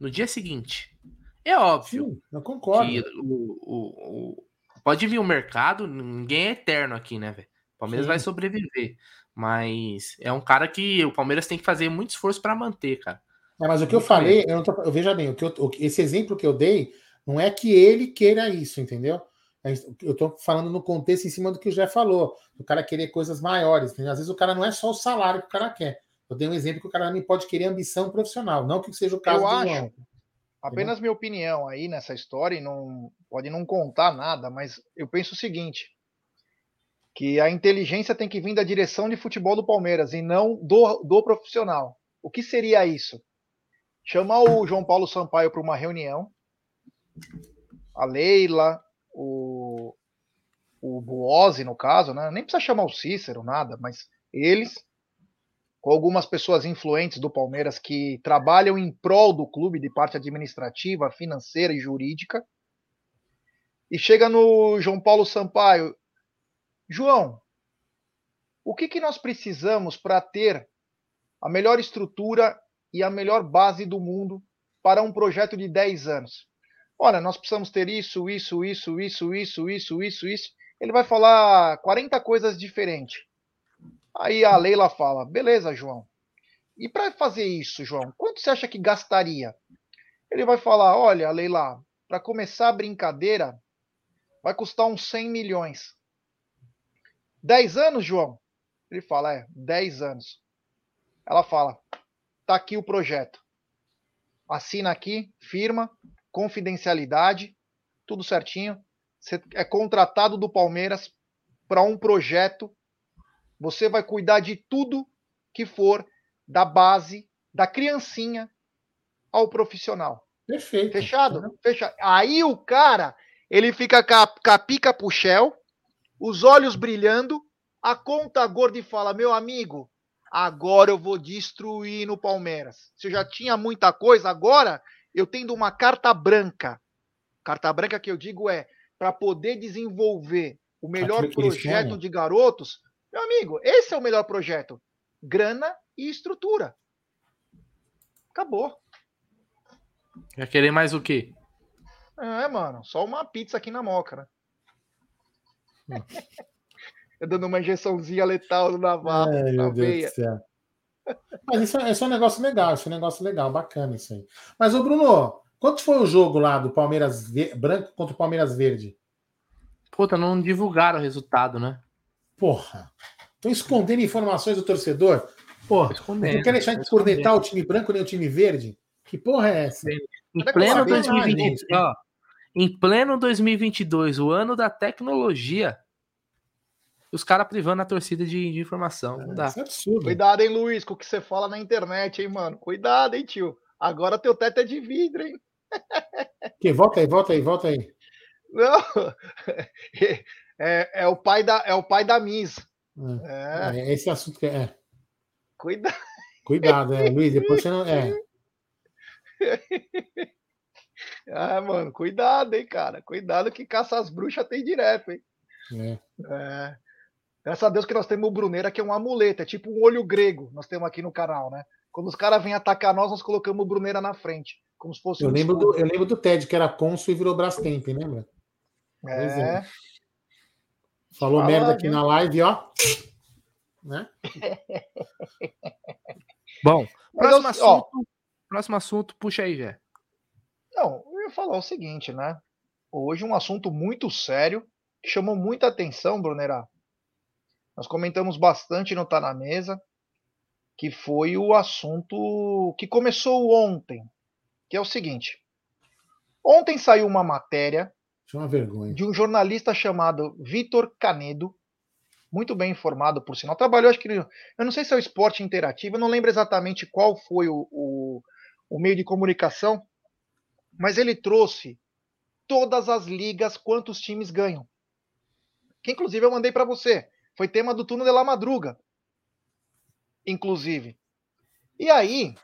No dia seguinte. É óbvio. Sim, eu concordo. Que pode vir o mercado, ninguém é eterno aqui, né, velho? O Palmeiras vai sobreviver. Mas é um cara que o Palmeiras tem que fazer muito esforço para manter, cara. Mas o que eu falei, veja bem, esse exemplo que eu dei não é que ele queira isso, entendeu? Eu estou falando no contexto em cima do que o Jé falou, do cara querer coisas maiores. Entendeu? Às vezes o cara não é só o salário que o cara quer. Eu dei um exemplo que o cara também pode querer ambição profissional, não que seja o caso do João. Apenas minha opinião aí nessa história, e não, pode não contar nada, mas eu penso o seguinte, que a inteligência tem que vir da direção de futebol do Palmeiras e não do profissional. O que seria isso? Chamar o João Paulo Sampaio para uma reunião, a Leila, o Buozzi, no caso, né? Nem precisa chamar o Cícero, nada, mas eles, com algumas pessoas influentes do Palmeiras que trabalham em prol do clube, de parte administrativa, financeira e jurídica, e chega no João Paulo Sampaio, João, o que nós precisamos para ter a melhor estrutura e a melhor base do mundo para um projeto de 10 anos? Olha, nós precisamos ter isso, isso, isso, isso, isso, isso, isso, isso. Ele vai falar 40 coisas diferentes. Aí a Leila fala, beleza, João. E para fazer isso, João, quanto você acha que gastaria? Ele vai falar, olha, Leila, para começar a brincadeira, vai custar uns 100 milhões. 10 anos, João? Ele fala, 10 anos. Ela fala, tá aqui o projeto. Assina aqui, firma. Confidencialidade, tudo certinho, você é contratado do Palmeiras para um projeto, você vai cuidar de tudo que for da base, da criancinha ao profissional. Perfeito. Fechado? Fechado. Aí o cara, ele fica com a pica pro Shell, os olhos brilhando, a conta gorda e fala, meu amigo, agora eu vou destruir no Palmeiras. Se eu já tinha muita coisa, agora... Eu tendo uma carta branca. Carta branca que eu digo é para poder desenvolver o melhor projeto de garotos. Meu amigo, esse é o melhor projeto. Grana e estrutura. Acabou. Vai querer mais o quê? Mano. Só uma pizza aqui na Moca, né? Eu dando uma injeçãozinha letal no Navarro. Ai, meu Deus do céu. Mas isso é um negócio legal, bacana isso aí. Mas, ô Bruno, quanto foi o jogo lá do Palmeiras Branco contra o Palmeiras Verde? Puta, não divulgaram o resultado, né? Porra, estão escondendo informações do torcedor? Porra, não quer deixar de cornetar o time branco nem o time verde? Que porra é essa? Em pleno 2022, o ano da tecnologia. os caras privando a torcida de informação. Não dá. Isso é absurdo. Cuidado, hein, Luiz, com o que você fala na internet, hein, mano. Cuidado, hein, tio. Agora teu teto é de vidro, hein. Que, volta aí. Não. É o pai da Miss. É esse assunto que é. Cuidado, Luiz, depois você não... Ah, mano, cuidado, hein, cara. Cuidado que caça as bruxas tem direto, hein. Graças a Deus que nós temos o Bruneira, que é um amuleto, é tipo um olho grego, nós temos aqui no canal, né? Quando os caras vêm atacar nós colocamos o Bruneira na frente, como se fosse... Eu lembro do Ted, que era cônsul e virou Brastemp, né, mano? É. Falou merda aqui na live, ó. Né? Bom, próximo assunto, puxa aí, Jé. Não, eu ia falar o seguinte, né? Hoje um assunto muito sério, que chamou muita atenção, Brunerá. Nós comentamos bastante no Tá Na Mesa, que foi o assunto que começou ontem, que é o seguinte. Ontem saiu uma matéria de um jornalista chamado Vitor Canedo, muito bem informado, por sinal. Trabalhou, acho que... Eu não sei se é o Esporte Interativo, eu não lembro exatamente qual foi o meio de comunicação, mas ele trouxe todas as ligas, quantos times ganham. Que, inclusive, eu mandei para você. Foi tema do Turno de La Madruga, inclusive. E aí,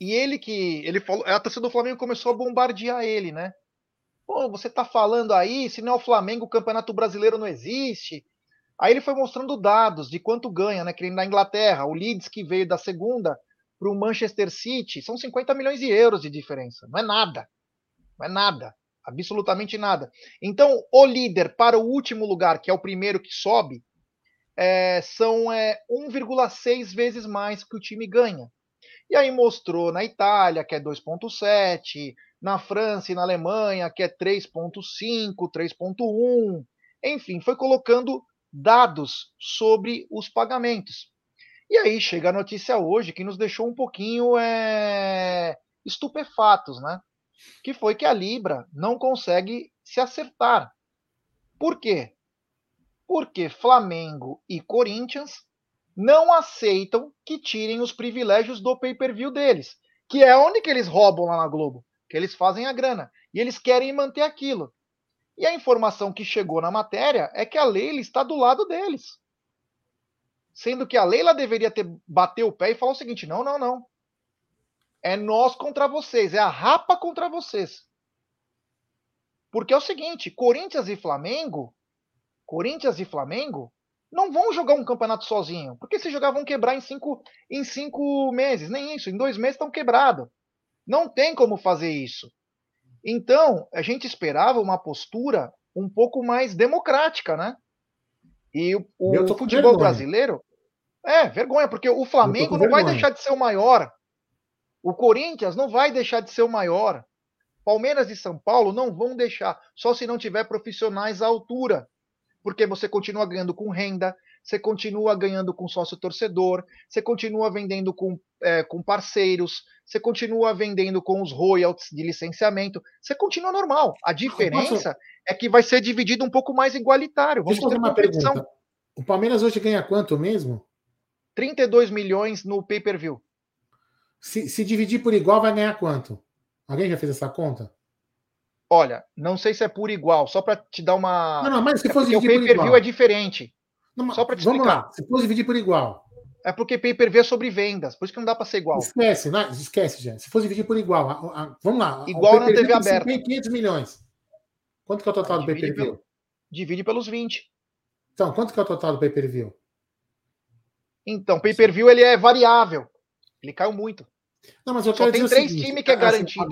ele falou, a torcida do Flamengo começou a bombardear ele, né? Pô, você tá falando aí, se não é o Flamengo, o Campeonato Brasileiro não existe. Aí ele foi mostrando dados de quanto ganha, né? Que na Inglaterra, o Leeds que veio da segunda para o Manchester City, são 50 milhões de euros de diferença. Não é nada. Absolutamente nada. Então, o líder para o último lugar, que é o primeiro que sobe, são 1,6 vezes mais que o time ganha. E aí mostrou na Itália, que é 2,7, na França e na Alemanha, que é 3,5, 3,1. Enfim, foi colocando dados sobre os pagamentos. E aí chega a notícia hoje que nos deixou um pouquinho estupefatos, né? Que foi que a Libra não consegue se acertar. Por quê? Porque Flamengo e Corinthians não aceitam que tirem os privilégios do pay-per-view deles, que é onde que eles roubam lá na Globo, que eles fazem a grana, e eles querem manter aquilo. E a informação que chegou na matéria é que a Leila está do lado deles. Sendo que a Leila deveria ter bateu o pé e falar o seguinte, não. É nós contra vocês, é a rapa contra vocês. Porque é o seguinte, Corinthians e Flamengo não vão jogar um campeonato sozinho. Porque se jogar vão quebrar em cinco meses, nem isso, em 2 meses estão quebrados. Não tem como fazer isso. Então, a gente esperava uma postura um pouco mais democrática, né? E o futebol brasileiro... vergonha, porque o Flamengo não vai deixar de ser o maior... O Corinthians não vai deixar de ser o maior. Palmeiras e São Paulo não vão deixar, só se não tiver profissionais à altura. Porque você continua ganhando com renda, você continua ganhando com sócio-torcedor, você continua vendendo com parceiros, você continua vendendo com os royalties de licenciamento, você continua normal. A diferença é que vai ser dividido um pouco mais igualitário. Vamos fazer uma pergunta. O Palmeiras hoje ganha quanto mesmo? 32 milhões no pay-per-view. Se dividir por igual, vai ganhar quanto? Alguém já fez essa conta? Olha, não sei se é por igual, só para te dar uma... Não, mas se fosse dividir por igual... Porque o pay-per-view é diferente. Não, só para te explicar. Vamos lá, se fosse dividir por igual... É porque pay-per-view é sobre vendas, por isso que não dá para ser igual. Esquece, gente. Se fosse dividir por igual, vamos lá. Igual na TV aberta. 500 milhões. Quanto que é o total do pay-per-view? Divide pelos 20. Então, quanto que é o total do pay-per-view? Então, pay-per-view ele é variável. Ele caiu muito. Não, mas eu quero dizer tem 3 times que é garantido.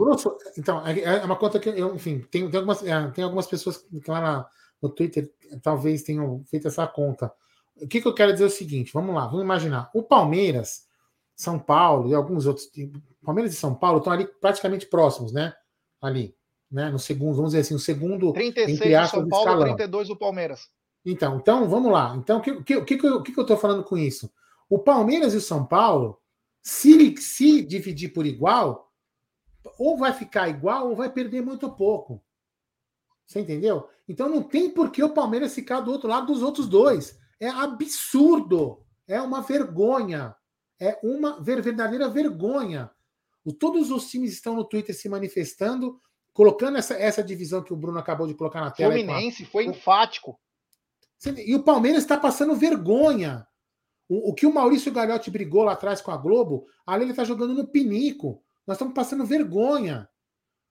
Então, é uma conta que eu, enfim, tem algumas pessoas que lá no Twitter talvez tenham feito essa conta. O que eu quero dizer é o seguinte, vamos lá, vamos imaginar. O Palmeiras, São Paulo e alguns outros. Palmeiras e São Paulo estão ali praticamente próximos, né? Ali, né? No segundo, vamos dizer assim, o segundo. 36 do São Paulo, 32 do Palmeiras. Então, vamos lá. Então, o que eu estou falando com isso? O Palmeiras e o São Paulo. Se dividir por igual, ou vai ficar igual ou vai perder muito pouco. Você entendeu? Então não tem por que o Palmeiras ficar do outro lado dos outros dois. É absurdo. É uma vergonha. É uma verdadeira vergonha. Todos os times estão no Twitter se manifestando, colocando essa divisão que o Bruno acabou de colocar na tela. O Fluminense foi enfático. E o Palmeiras está passando vergonha. O que o Maurício Gagliotti brigou lá atrás com a Globo, a Leila está jogando no pinico. Nós estamos passando vergonha.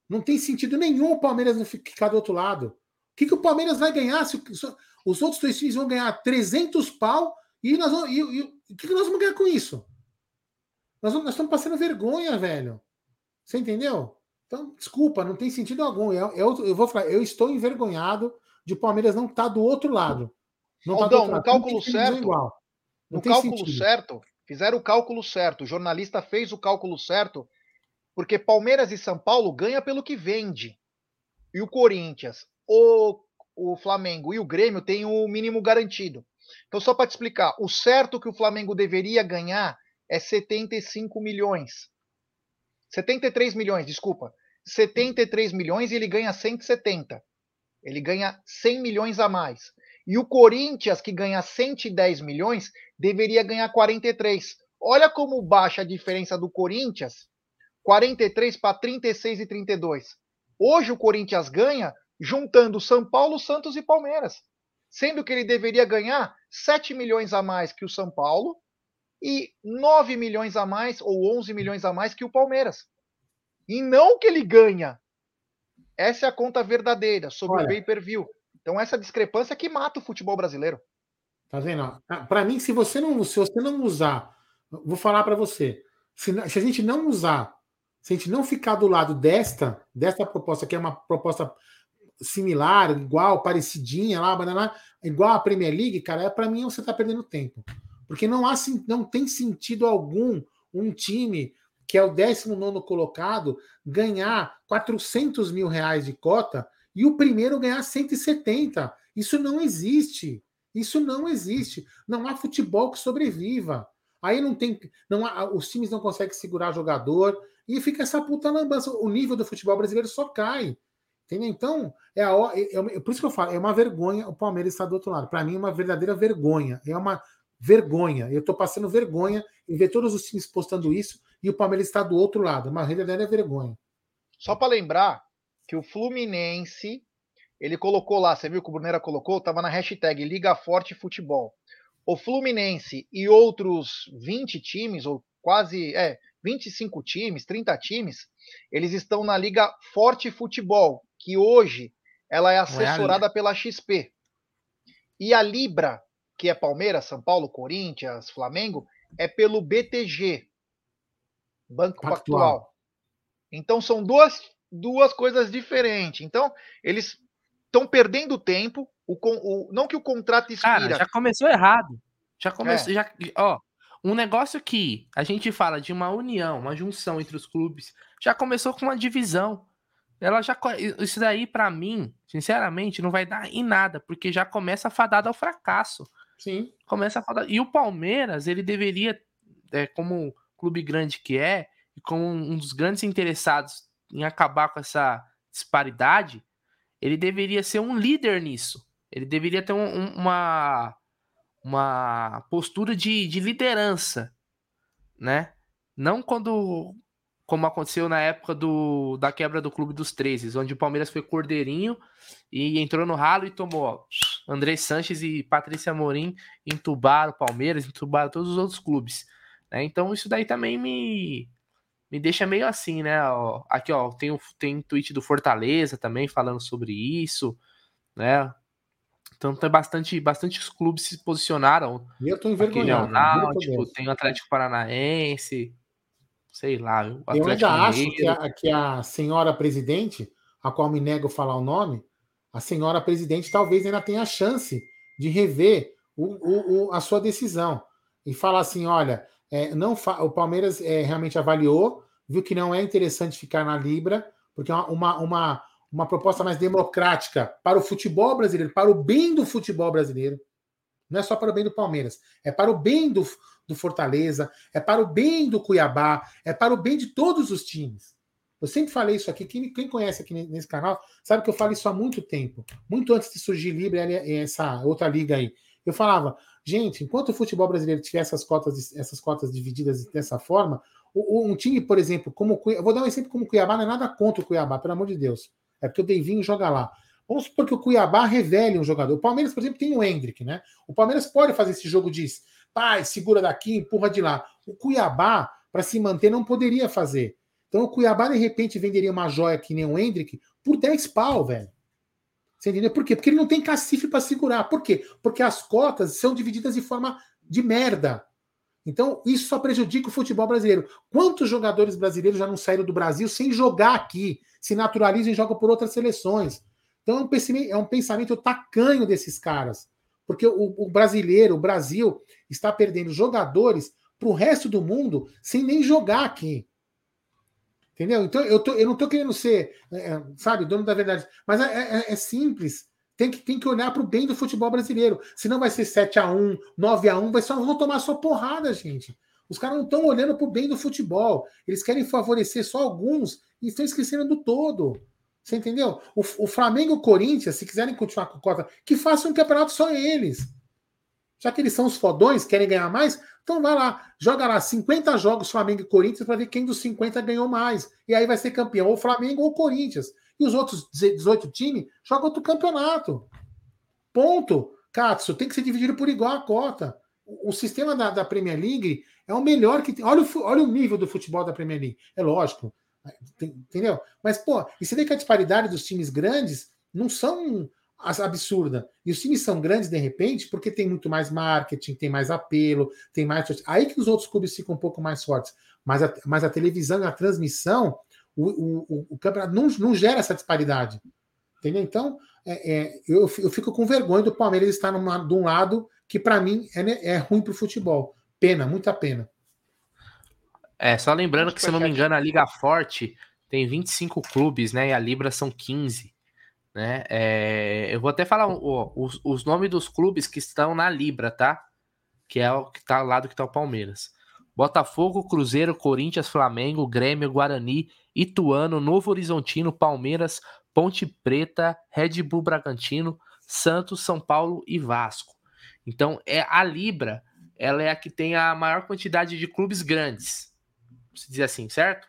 Não tem sentido nenhum o Palmeiras não ficar do outro lado. O que o Palmeiras vai ganhar? Se os outros dois times vão ganhar 300 pau e o que nós vamos ganhar com isso? Nós estamos passando vergonha, velho. Você entendeu? Então, desculpa, não tem sentido algum. Eu vou falar, eu estou envergonhado de o Palmeiras não estar do outro lado. Não tá do outro lado. No cálculo certo, fizeram o cálculo certo. O jornalista fez o cálculo certo, porque Palmeiras e São Paulo ganham pelo que vende. E o Corinthians, o Flamengo e o Grêmio têm o mínimo garantido. Então, só para te explicar, o certo que o Flamengo deveria ganhar é 75 milhões. 73 milhões, desculpa. 73 milhões e ele ganha 170. Ele ganha 100 milhões a mais. E o Corinthians, que ganha 110 milhões, deveria ganhar 43. Olha como baixa a diferença do Corinthians, 43 para 36 e 32. Hoje o Corinthians ganha juntando São Paulo, Santos e Palmeiras. Sendo que ele deveria ganhar 7 milhões a mais que o São Paulo e 9 milhões a mais ou 11 milhões a mais que o Palmeiras. E não que ele ganha. Essa é a conta verdadeira sobre o pay-per-view. Então essa discrepância que mata o futebol brasileiro. Tá vendo? Para mim, se você não usar, vou falar para você, se a gente não usar, se a gente não ficar do lado desta proposta, que é uma proposta similar, igual, parecidinha, lá, igual a Premier League, cara, para mim você tá perdendo tempo. Porque não tem sentido algum um time que é o 19º colocado ganhar R$400 mil de cota e o primeiro ganhar 170. Isso não existe. Isso não existe. Não há futebol que sobreviva. Aí os times não conseguem segurar jogador e fica essa puta lambança. O nível do futebol brasileiro só cai. Entendeu? Então, por isso que eu falo, é uma vergonha o Palmeiras estar do outro lado. Para mim, é uma verdadeira vergonha. É uma vergonha. Eu estou passando vergonha em ver todos os times postando isso e o Palmeiras está do outro lado. Uma verdadeira vergonha. Só para lembrar que o Fluminense, ele colocou lá, você viu que o Bruneira colocou? Estava na hashtag Liga Forte Futebol. O Fluminense e outros 20 times, ou quase 25 times, 30 times, eles estão na Liga Forte Futebol, que hoje ela é assessorada pela XP. E a Libra, que é Palmeiras, São Paulo, Corinthians, Flamengo, é pelo BTG, Banco Pactual. Então são duas coisas diferentes. Então, eles estão perdendo tempo. Não que o contrato expira. Cara, já começou errado. Já começou. É. Um negócio que a gente fala de uma união, uma junção entre os clubes, já começou com uma divisão. Isso daí, pra mim, sinceramente, não vai dar em nada, porque já começa fadado ao fracasso. Sim. E o Palmeiras, ele deveria, como um clube grande que é, e como um dos grandes interessados em acabar com essa disparidade, ele deveria ser um líder nisso. Ele deveria ter uma postura de liderança, né? Não como aconteceu na época da quebra do Clube dos 13, onde o Palmeiras foi cordeirinho e entrou no ralo e tomou. André Sanches e Patrícia Amorim entubaram o Palmeiras, entubaram todos os outros clubes, né? Então isso daí também me deixa meio assim, né? Aqui, tem um tweet do Fortaleza também falando sobre isso, né? Então tem bastante os clubes se posicionaram. E eu tô envergonhado. Tem o Atlético Paranaense, sei lá. Eu ainda acho que a senhora presidente, a qual me nego falar o nome, a senhora presidente talvez ainda tenha a chance de rever a sua decisão e falar assim, olha, o Palmeiras realmente avaliou, viu que não é interessante ficar na Libra, porque é uma proposta mais democrática para o futebol brasileiro, para o bem do futebol brasileiro. Não é só para o bem do Palmeiras, é para o bem do Fortaleza, é para o bem do Cuiabá, é para o bem de todos os times. Eu sempre falei isso aqui, quem conhece aqui nesse canal sabe que eu falo isso há muito tempo, muito antes de surgir Libra e essa outra liga aí. Eu falava, gente, enquanto o futebol brasileiro tiver essas cotas divididas dessa forma, um time, por exemplo, como eu vou dar um exemplo como o Cuiabá, não é nada contra o Cuiabá, pelo amor de Deus, é porque o Deivinho joga lá. Vamos supor que o Cuiabá revele um jogador. O Palmeiras, por exemplo, tem o Endrick, né? O Palmeiras pode fazer esse jogo de pai, segura daqui, empurra de lá. O Cuiabá, para se manter, não poderia fazer. Então o Cuiabá, de repente, venderia uma joia que nem o Endrick por 10 pau, velho. Você entendeu? Por quê? Porque ele não tem cacife para segurar. Por quê? Porque as cotas são divididas de forma de merda. Então isso só prejudica o futebol brasileiro. Quantos jogadores brasileiros já não saíram do Brasil sem jogar aqui? Se naturalizam e jogam por outras seleções. Então é um pensamento tacanho desses caras. Porque o Brasil está perdendo jogadores para o resto do mundo sem nem jogar aqui. Entendeu? Então, eu não estou querendo ser, sabe, dono da verdade. Mas é simples. Tem que olhar para o bem do futebol brasileiro. Senão vai ser 7-1, 9-1, vão tomar só porrada, gente. Os caras não estão olhando para o bem do futebol. Eles querem favorecer só alguns e estão esquecendo do todo. Você entendeu? O Flamengo e o Corinthians, se quiserem continuar com cota, que façam um campeonato só eles. Já que eles são os fodões, querem ganhar mais, então vai lá, joga lá 50 jogos Flamengo e Corinthians para ver quem dos 50 ganhou mais. E aí vai ser campeão, ou Flamengo ou Corinthians. E os outros 18 times jogam outro campeonato. Ponto. Katsu, tem que ser dividido por igual a cota. O sistema da Premier League é o melhor que tem. Olha o nível do futebol da Premier League. É lógico. Entendeu? Mas, pô, e você vê que a disparidade dos times grandes não são absurda. E os times são grandes, de repente, porque tem muito mais marketing, tem mais apelo, tem mais... Aí que os outros clubes ficam um pouco mais fortes. Mas a televisão, a transmissão, o campeonato não gera essa disparidade. Entendeu? Então, eu fico com vergonha do Palmeiras estar de um lado que, para mim, é ruim pro futebol. Pena, muita pena. É, só lembrando que, se eu não me engano, a Liga Forte tem 25 clubes, né? E a Libra são 15, né? Eu vou até falar os nomes dos clubes que estão na Libra, tá? Que é o que tá ao lado que tá o Palmeiras. Botafogo, Cruzeiro, Corinthians, Flamengo, Grêmio, Guarani, Ituano, Novo Horizontino, Palmeiras, Ponte Preta, Red Bull Bragantino, Santos, São Paulo e Vasco. Então, a Libra, ela é a que tem a maior quantidade de clubes grandes. Se dizer assim, certo?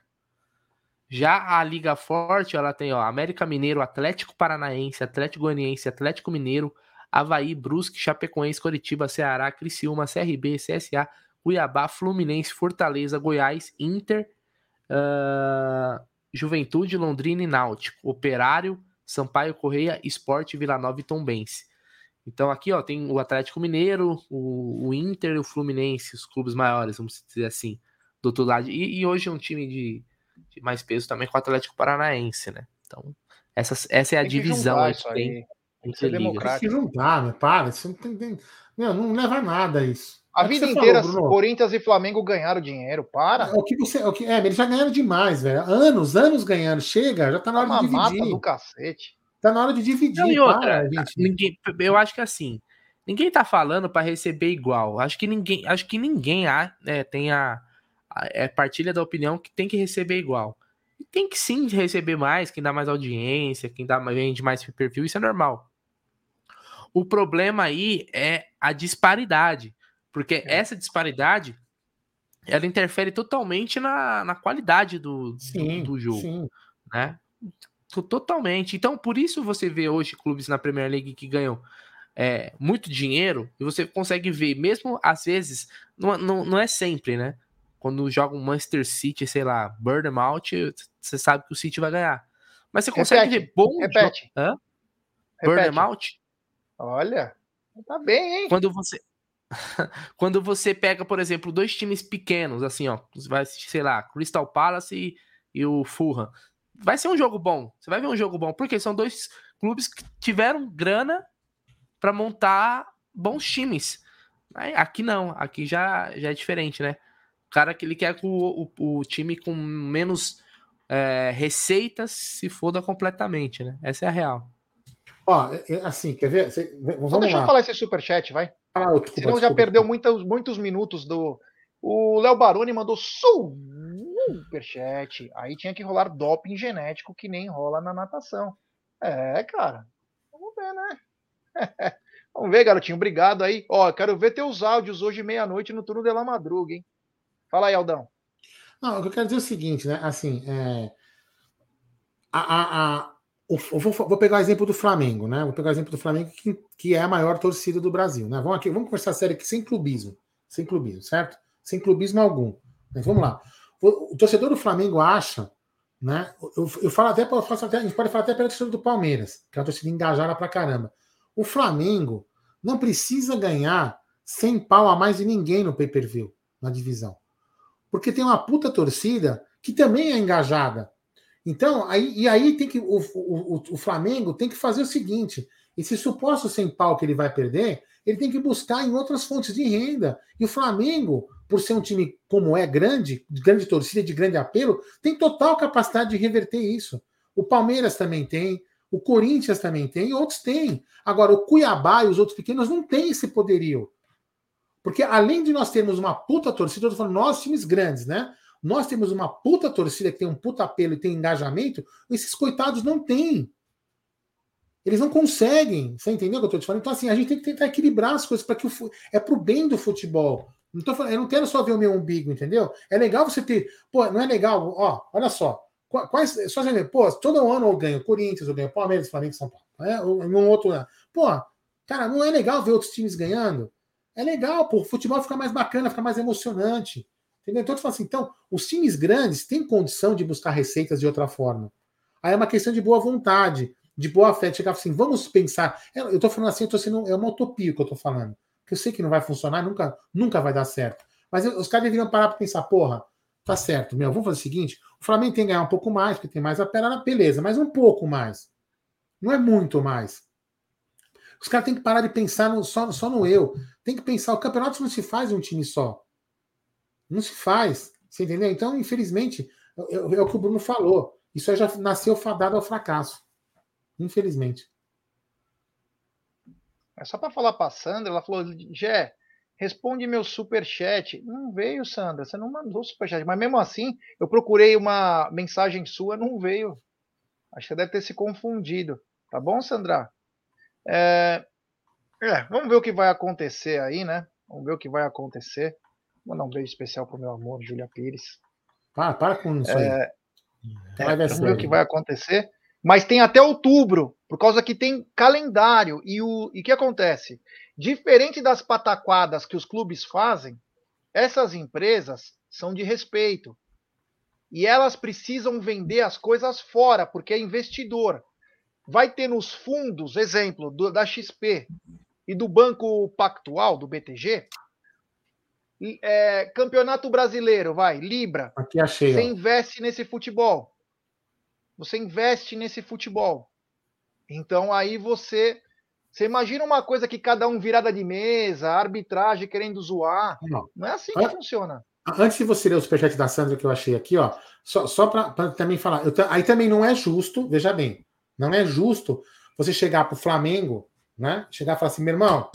Já a Liga Forte, ela tem, América Mineiro, Atlético Paranaense, Atlético Goianiense, Atlético Mineiro, Avaí, Brusque, Chapecoense, Coritiba, Ceará, Criciúma, CRB, CSA, Cuiabá, Fluminense, Fortaleza, Goiás, Inter, Juventude, Londrina e Náutico, Operário, Sampaio Correia, Sport, Vila Nova e Tombense. Então aqui, tem o Atlético Mineiro, o Inter e o Fluminense, os clubes maiores, vamos dizer assim. Do outro lado, e hoje é um time de mais peso também com o Atlético Paranaense, né? Então, essa é a divisão aí que tem. Tem que juntar, né? Para, isso não leva a nada isso. A vida inteira, Corinthians e Flamengo ganharam dinheiro, para. Eles já ganharam demais, velho. Anos ganhando, chega, já tá na hora de dividir. Mata do cacete. Tá na hora de dividir, não, e outra, para, gente. Eu acho que assim, ninguém tá falando para receber igual. Acho que ninguém tem a... partilha da opinião que tem que receber igual. E tem que sim receber mais, quem dá mais audiência, quem vende mais perfil, isso é normal. O problema aí é a disparidade, porque essa disparidade, ela interfere totalmente na qualidade do jogo. Sim. Né? Totalmente. Então, por isso você vê hoje clubes na Premier League que ganham muito dinheiro, e você consegue ver, mesmo às vezes, não é sempre, né? Quando joga um Manchester City, sei lá, Burnout, você sabe que o City vai ganhar. Mas você consegue ver bom... Repete. Hã? Burnout? Olha, tá bem, hein? Quando você pega, por exemplo, dois times pequenos, assim, vai assistir, sei lá, Crystal Palace e o Fulham. Vai ser um jogo bom. Você vai ver um jogo bom. Porque são dois clubes que tiveram grana pra montar bons times. Aqui não. Aqui já é diferente, né? O cara que ele quer que o time com menos receitas se foda completamente, né? Essa é a real. Assim, quer ver? Vamos lá. Deixa eu falar esse superchat, vai. Senão já perdeu muitos minutos do... O Léo Baroni mandou superchat. Aí tinha que rolar doping genético que nem rola na natação. É, cara. Vamos ver, né? Vamos ver, garotinho. Obrigado aí. Ó, quero ver teus áudios hoje meia-noite no turno de la madruga, hein? Fala aí, Aldão. Não, o que eu quero dizer é o seguinte, né? Assim, vou pegar o exemplo do Flamengo, né? Vou pegar o exemplo do Flamengo, que é a maior torcida do Brasil, né? Vamos conversar sério aqui, sem clubismo, certo? Sem clubismo algum. Mas vamos lá. O torcedor do Flamengo acha, né? Eu falo até, a gente pode falar até pela torcida do Palmeiras, que é uma torcida engajada pra caramba. O Flamengo não precisa ganhar 100 pau a mais de ninguém no pay-per-view, na divisão. Porque tem uma puta torcida que também é engajada. Então, aí tem que. O Flamengo tem que fazer o seguinte: esse suposto 100 pau que ele vai perder, ele tem que buscar em outras fontes de renda. E o Flamengo, por ser um time como é grande, de grande torcida, de grande apelo, tem total capacidade de reverter isso. O Palmeiras também tem, o Corinthians também tem, outros têm. Agora, o Cuiabá e os outros pequenos não têm esse poderio. Porque além de nós termos uma puta torcida, eu tô falando nós, times grandes, né? Nós temos uma puta torcida que tem um puta apelo e tem engajamento, esses coitados não têm. Eles não conseguem. Você entendeu o que eu tô te falando? Então, assim, a gente tem que tentar equilibrar as coisas para que é pro bem do futebol. Eu não quero só ver o meu umbigo, entendeu? É legal você ter... Pô, não é legal... Ó, olha só. Só você ver, pô, todo ano eu ganho Corinthians, eu ganho Palmeiras, Flamengo, São Paulo. Um outro... Pô, cara, não é legal ver outros times ganhando? É legal, pô. O futebol fica mais bacana, fica mais emocionante. Entendeu? Então, eu falo assim, então, os times grandes têm condição de buscar receitas de outra forma. Aí é uma questão de boa vontade, de boa fé, de chegar assim, vamos pensar... Eu tô falando assim, é uma utopia que eu tô falando. Que eu sei que não vai funcionar, nunca vai dar certo. Mas os caras deveriam parar para pensar, porra, tá certo, meu, vamos fazer o seguinte, o Flamengo tem que ganhar um pouco mais, porque tem mais a perna, beleza, mas um pouco mais. Não é muito mais. Os caras têm que parar de pensar só no eu. Tem que pensar, o campeonato não se faz um time só. Não se faz, você entendeu? Então, infelizmente, é o que o Bruno falou. Isso aí já nasceu fadado ao fracasso. Infelizmente. É só para falar para a Sandra, ela falou, Jé, responde meu superchat. Não veio, Sandra, você não mandou superchat. Mas mesmo assim, eu procurei uma mensagem sua, não veio. Acho que você deve ter se confundido. Tá bom, Sandra? Vamos ver o que vai acontecer aí, né? Vamos ver o que vai acontecer. Vou mandar um beijo especial pro meu amor, Júlia Pires. Para com isso aí. Vamos ver o que vai acontecer. Mas tem até outubro, por causa que tem calendário. E que acontece? Diferente das pataquadas que os clubes fazem, essas empresas são de respeito. E elas precisam vender as coisas fora, porque é investidor. Vai ter nos fundos, exemplo, da XP e do Banco Pactual, do BTG, Campeonato Brasileiro, Libra. Aqui achei, você investe nesse futebol. Você investe nesse futebol. Então aí você imagina uma coisa que cada um virada de mesa, arbitragem querendo zoar. Não é assim que funciona. Antes de você ler o superchat da Sandra que eu achei aqui, ó, só para também falar, aí também não é justo, veja bem, não é justo você chegar pro Flamengo, né? Chegar e falar assim, meu irmão,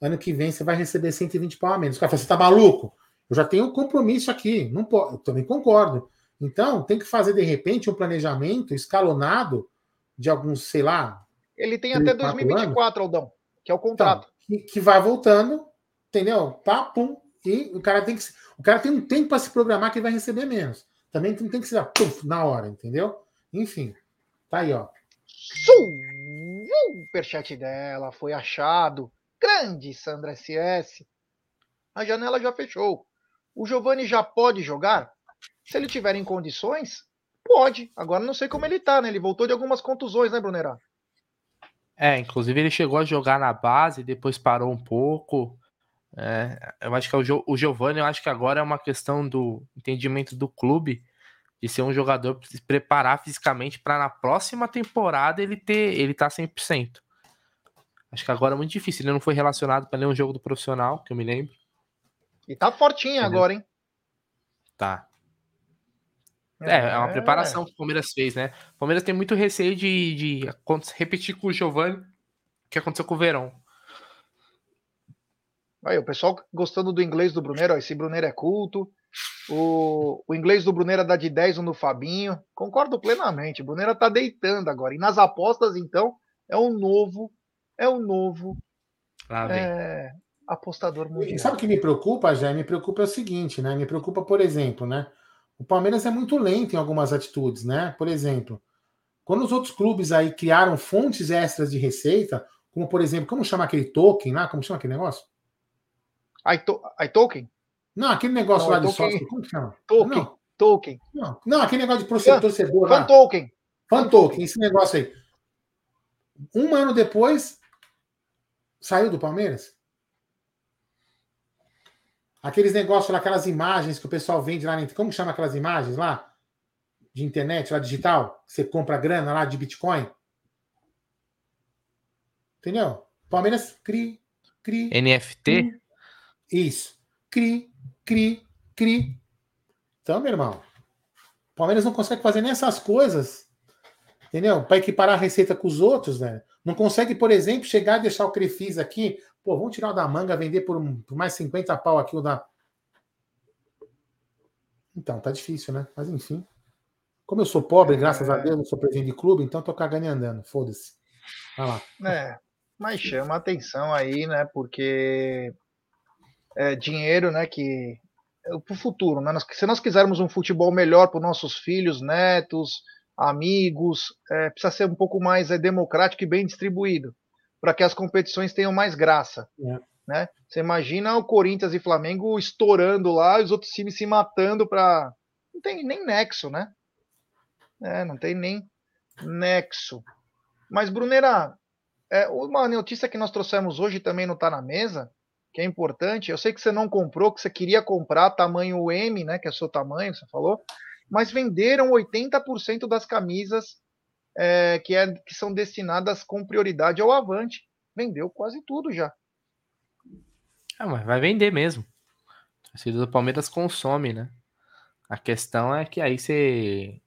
ano que vem você vai receber 120 pau a menos. O cara fala, você tá maluco? Eu já tenho um compromisso aqui, não pode. Eu também concordo. Então, tem que fazer, de repente, um planejamento escalonado de alguns, sei lá... Ele tem até 2024, Aldão, que é o contrato. Então, que vai voltando, entendeu? Pá, pum, e o cara tem um tempo para se programar que ele vai receber menos. Também não tem que ser na hora, entendeu? Enfim, tá aí, ó. Superchat dela foi achado. Grande, Sandra SS. A janela já fechou. O Giovani já pode jogar? Se ele tiver em condições, pode. Agora não sei como ele tá, né? Ele voltou de algumas contusões, né, Brunerá? Inclusive ele chegou a jogar na base, depois parou um pouco. Eu acho que o Giovani, eu acho que agora é uma questão do entendimento do clube, de ser um jogador se preparar fisicamente para na próxima temporada ele tá 100%. Acho que agora é muito difícil. Ele não foi relacionado para nenhum jogo do profissional, que eu me lembro. E tá fortinho agora, hein? Tá. É uma preparação que o Palmeiras fez, né? O Palmeiras tem muito receio de repetir com o Giovani o que aconteceu com o Verón. Aí, o pessoal gostando do inglês do Brunero, esse Brunero é culto. O inglês do Bruneira dá de 10 no Fabinho. Concordo plenamente. O Bruneira tá deitando agora. E nas apostas, então, é um novo apostador mundial. E sabe o que me preocupa, Jair? Me preocupa é o seguinte, né? Me preocupa, por exemplo, né? O Palmeiras é muito lento em algumas atitudes, né? Por exemplo, quando os outros clubes aí criaram fontes extras de receita, como, por exemplo, como chama aquele token lá? Como chama aquele negócio? iToken? Não, aquele negócio não, lá de sócio. Como chama? Token. Não, aquele negócio de torcedor lá. Fan token, esse negócio aí. Um ano depois, saiu do Palmeiras. Aqueles negócios lá, aquelas imagens que o pessoal vende lá dentro. Como chama aquelas imagens lá? De internet, lá digital? Você compra grana lá de Bitcoin? Entendeu? Palmeiras, CRI. NFT? Isso. CRI. Então, meu irmão, o Palmeiras não consegue fazer nem essas coisas, entendeu? Para equiparar a receita com os outros, né? Não consegue, por exemplo, chegar e deixar o Crefisa aqui, pô, vamos tirar o da manga, vender por mais 50 pau aqui o da... Então, tá difícil, né? Mas, enfim. Como eu sou pobre, graças a Deus, não sou presidente de clube, então tô cagando e andando, foda-se. Vai lá. É, mas chama a atenção aí, né? Porque... é, dinheiro, né, que é pro futuro, né? Se nós quisermos um futebol melhor para os nossos filhos, netos, amigos, precisa ser um pouco mais democrático e bem distribuído, para que as competições tenham mais graça, né? Você imagina o Corinthians e Flamengo estourando lá, os outros times se matando para... Não tem nem nexo, né? Não tem nem nexo. Mas, Bruneira, uma notícia que nós trouxemos hoje também não está na mesa, que é importante. Eu sei que você não comprou, que você queria comprar tamanho M, né, que é o seu tamanho, você falou, mas venderam 80% das camisas que são destinadas com prioridade ao Avante. Vendeu quase tudo já. Mas vai vender mesmo. A torcida do Palmeiras consome, né? A questão é que aí você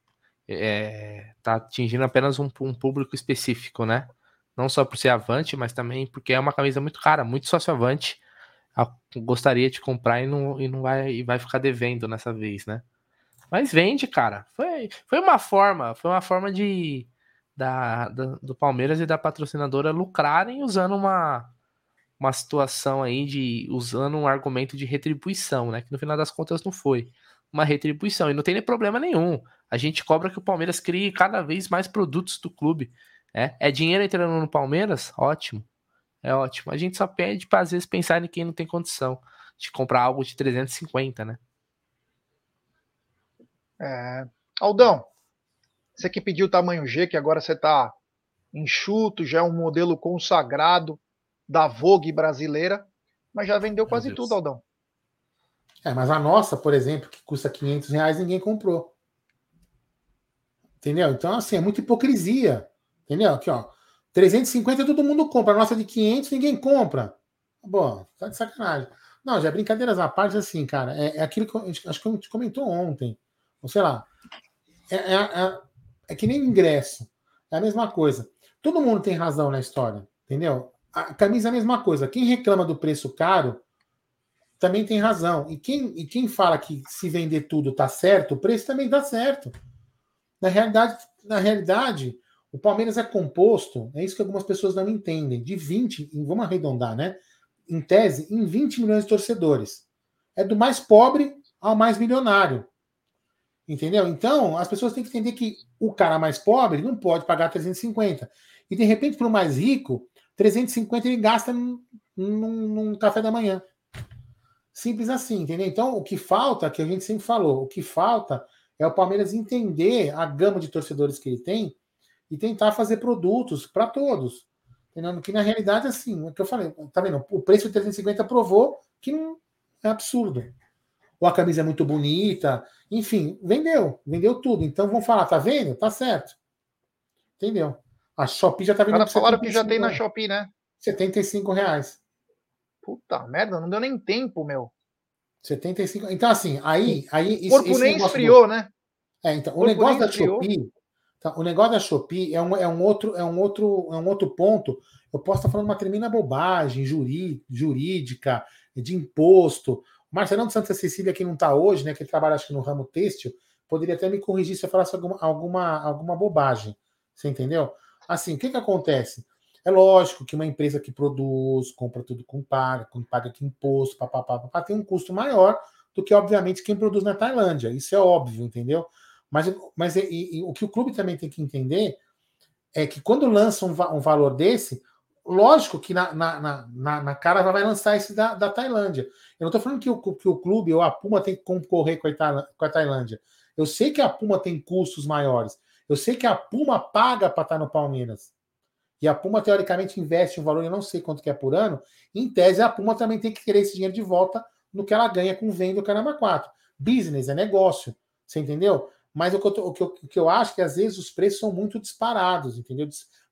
tá atingindo apenas um público específico, né? Não só por ser Avante, mas também porque é uma camisa muito cara, muito sócio Avante. Gostaria de comprar e vai ficar devendo nessa vez, né? Mas vende, cara. Foi uma forma do Palmeiras e da patrocinadora lucrarem usando uma situação aí usando um argumento de retribuição, né? Que no final das contas não foi uma retribuição. E não tem nem problema nenhum. A gente cobra que o Palmeiras crie cada vez mais produtos do clube. É dinheiro entrando no Palmeiras? Ótimo. É ótimo. A gente só pede para, às vezes, pensar em quem não tem condição de comprar algo de 350, né? Aldão, você que pediu o tamanho G, que agora você tá enxuto, já é um modelo consagrado da Vogue brasileira, mas já vendeu quase tudo, Aldão. Mas a nossa, por exemplo, que custa R$500, ninguém comprou. Entendeu? Então, assim, é muita hipocrisia. Entendeu? Aqui, ó, 350 todo mundo compra, a nossa de 500 ninguém compra. Bom, tá de sacanagem. Não, já brincadeiras à parte, assim, cara, é aquilo que acho que a gente comentou ontem, ou sei lá, é que nem ingresso, é a mesma coisa. Todo mundo tem razão na história, entendeu? A camisa é a mesma coisa, quem reclama do preço caro também tem razão, e quem fala que se vender tudo tá certo, o preço também dá certo. Na realidade, o Palmeiras é composto, é isso que algumas pessoas não entendem, de 20, vamos arredondar, né? Em tese, em 20 milhões de torcedores. É do mais pobre ao mais milionário. Entendeu? Então, as pessoas têm que entender que o cara mais pobre não pode pagar 350. E, de repente, para o mais rico, 350 ele gasta num café da manhã. Simples assim, entendeu? Então, o que falta, que a gente sempre falou, o que falta é o Palmeiras entender a gama de torcedores que ele tem e tentar fazer produtos para todos. Entendeu? Que na realidade, assim, é o que eu falei, tá vendo? O preço de 350 provou que não é absurdo. Ou a camisa é muito bonita, enfim, vendeu tudo. Então vão falar, tá vendo? Tá certo. Entendeu? A Shopee já tá vendendo. Cara, falaram que já tem na Shopee, né? R$75. Puta merda, não deu nem tempo, meu. 75. Então, assim, aí o corpo nem esfriou, do... né? Então, o negócio da Shopee. Então, o negócio da Shopee é um outro ponto. Eu posso estar falando uma tremenda bobagem jurídica, de imposto, Marcelão de Santa Cecília, que não está hoje, né, que ele trabalha acho que no ramo têxtil, poderia até me corrigir se eu falasse alguma bobagem. Você entendeu? Assim, o que que acontece? É lógico que uma empresa que produz, compra tudo com paga que imposto, papapá, papá, tem um custo maior do que, obviamente, quem produz na Tailândia. Isso é óbvio, entendeu? Mas o que o clube também tem que entender é que quando lança um valor desse, lógico que na cara vai lançar esse da Tailândia. Eu não estou falando que o clube ou a Puma tem que concorrer com a Tailândia. Eu sei que a Puma tem custos maiores. Eu sei que a Puma paga para estar no Palmeiras. E a Puma, teoricamente, investe um valor, eu não sei quanto que é por ano. Em tese, a Puma também tem que querer esse dinheiro de volta no que ela ganha com venda do Caramba 4. Business é negócio, você entendeu? Mas o que eu acho é que, às vezes, os preços são muito disparados, entendeu?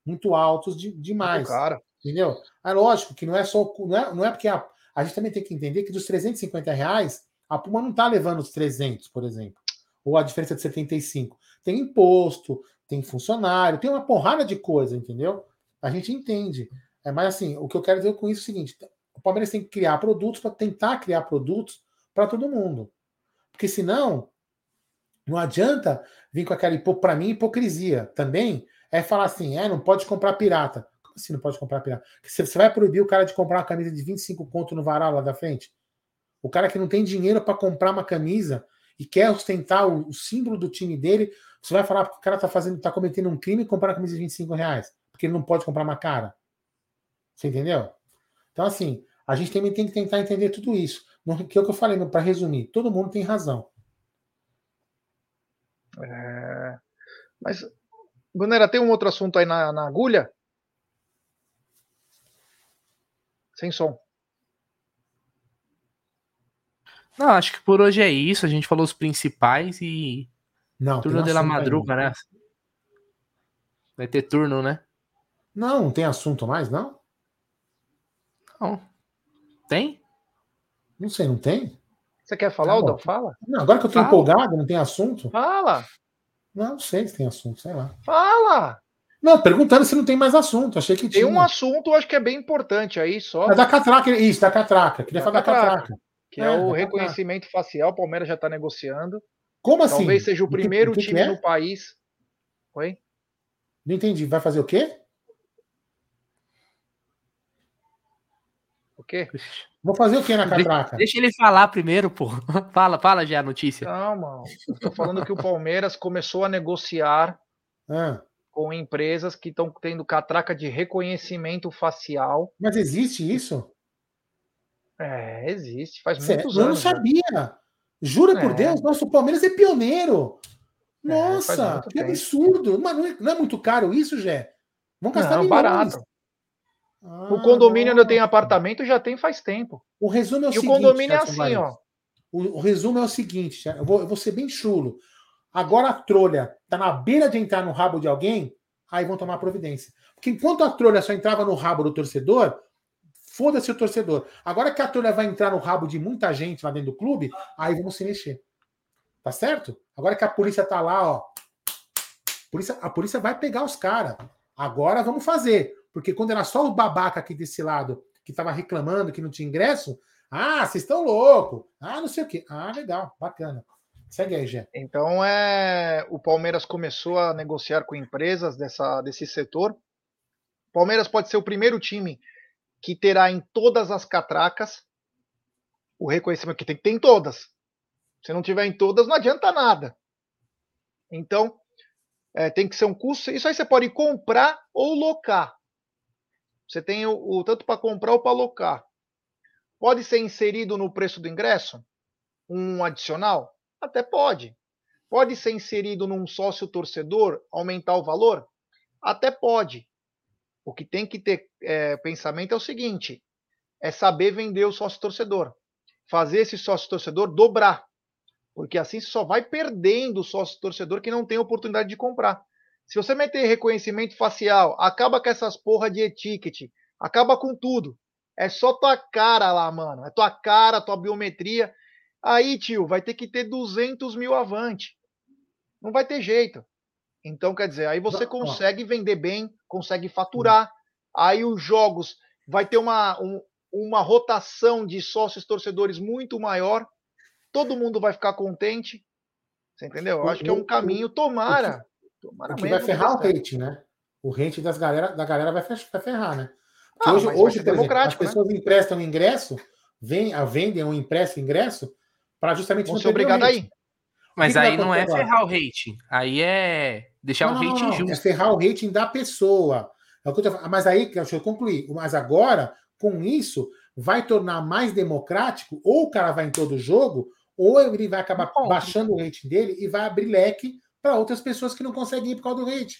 Muito altos demais. Claro. Entendeu? É lógico que não é só... Não é porque a gente também tem que entender que dos R$350, a Puma não está levando os 300, por exemplo. Ou a diferença de 75. Tem imposto, tem funcionário, tem uma porrada de coisa, entendeu? A gente entende. Mas, assim, o que eu quero dizer com isso é o seguinte: o Palmeiras tem que criar produtos para tentar criar produtos para todo mundo. Porque, senão, não adianta vir com aquela, para mim, hipocrisia. Também é falar assim: não pode comprar pirata. Como assim não pode comprar pirata? Você vai proibir o cara de comprar uma camisa de 25 conto no varal lá da frente? O cara que não tem dinheiro para comprar uma camisa e quer ostentar o símbolo do time dele, você vai falar que o cara está cometendo um crime e comprar uma camisa de R$25? Porque ele não pode comprar uma cara. Você entendeu? Então, assim, a gente também tem que tentar entender tudo isso. Que é o que eu falei, para resumir, todo mundo tem razão. Mas, Gunera, tem um outro assunto aí na agulha? Sem som. Não, acho que por hoje é isso. A gente falou os principais e... Não, turno de La Madruga, né? Vai ter turno, né? Não tem assunto mais, não? Não. Tem? Não sei, não tem? Você quer falar, Aldão? Fala. Não, agora que eu tô empolgado, não tem assunto? Fala. Não sei se tem assunto, sei lá. Fala. Não, perguntando se não tem mais assunto. Achei que tinha. Tem um assunto, acho que é bem importante aí, só. É da catraca, isso, da catraca. Queria falar da catraca. Que é o reconhecimento facial, o Palmeiras já tá negociando. Como assim? Talvez seja o primeiro time no país. Oi? Não entendi. Vai fazer o quê? O quê? Vou fazer o quê na catraca? Deixa ele falar primeiro, pô. Fala já a notícia. Não, mano. Eu tô falando que o Palmeiras começou a negociar com empresas que estão tendo catraca de reconhecimento facial. Mas existe isso? É, existe. Faz muitos anos. Eu não sabia. Jura por Deus? Nossa, o Palmeiras é pioneiro. Nossa, que absurdo. Mas não é muito caro isso, Jé? Vamos gastar milhões. Barato. O condomínio onde eu tenho apartamento já tem faz tempo. O resumo é o seguinte. E o condomínio é assim, ó. O resumo é o seguinte, eu vou ser bem chulo. Agora a trolha tá na beira de entrar no rabo de alguém, aí vão tomar providência. Porque enquanto a trolha só entrava no rabo do torcedor, foda-se o torcedor. Agora que a trolha vai entrar no rabo de muita gente lá dentro do clube, aí vamos se mexer. Tá certo? Agora que a polícia tá lá, ó. A polícia vai pegar os caras. Agora vamos fazer. Porque quando era só o babaca aqui desse lado que tava reclamando que não tinha ingresso, vocês estão loucos. Não sei o quê. Legal. Bacana. Segue aí, Gê. Então, o Palmeiras começou a negociar com empresas desse setor. O Palmeiras pode ser o primeiro time que terá em todas as catracas o reconhecimento que tem que ter em todas. Se não tiver em todas, não adianta nada. Então, tem que ser um custo. Isso aí você pode comprar ou locar. Você tem o tanto para comprar ou para locar. Pode ser inserido no preço do ingresso? Um adicional? Até pode. Pode ser inserido num sócio torcedor? Aumentar o valor? Até pode. O que tem que ter pensamento é o seguinte: é saber vender o sócio torcedor. Fazer esse sócio torcedor dobrar. Porque assim você só vai perdendo o sócio-torcedor que não tem oportunidade de comprar. Se você meter reconhecimento facial, acaba com essas porra de etiquete, acaba com tudo. É só tua cara lá, mano. É tua cara, tua biometria. Aí, tio, vai ter que ter 200 mil avante. Não vai ter jeito. Então, quer dizer, aí você consegue vender bem, consegue faturar. Aí os jogos vai ter uma rotação de sócios torcedores muito maior, todo mundo vai ficar contente, você entendeu? Eu acho que é um caminho, tomara. O que vai ferrar o hate, né? O hate da galera vai ferrar, né? Porque hoje por exemplo, as pessoas emprestam ingresso, vendem um ingresso para justamente... Vão ser obrigados a ir. Mas aí não é ferrar o rating, aí é deixar o rating justo. É ferrar o rating da pessoa. Mas aí, deixa eu concluir, mas agora, com isso, vai tornar mais democrático, ou o cara vai em todo jogo, ou ele vai acabar baixando o rating dele e vai abrir leque para outras pessoas que não conseguem ir por causa do rating.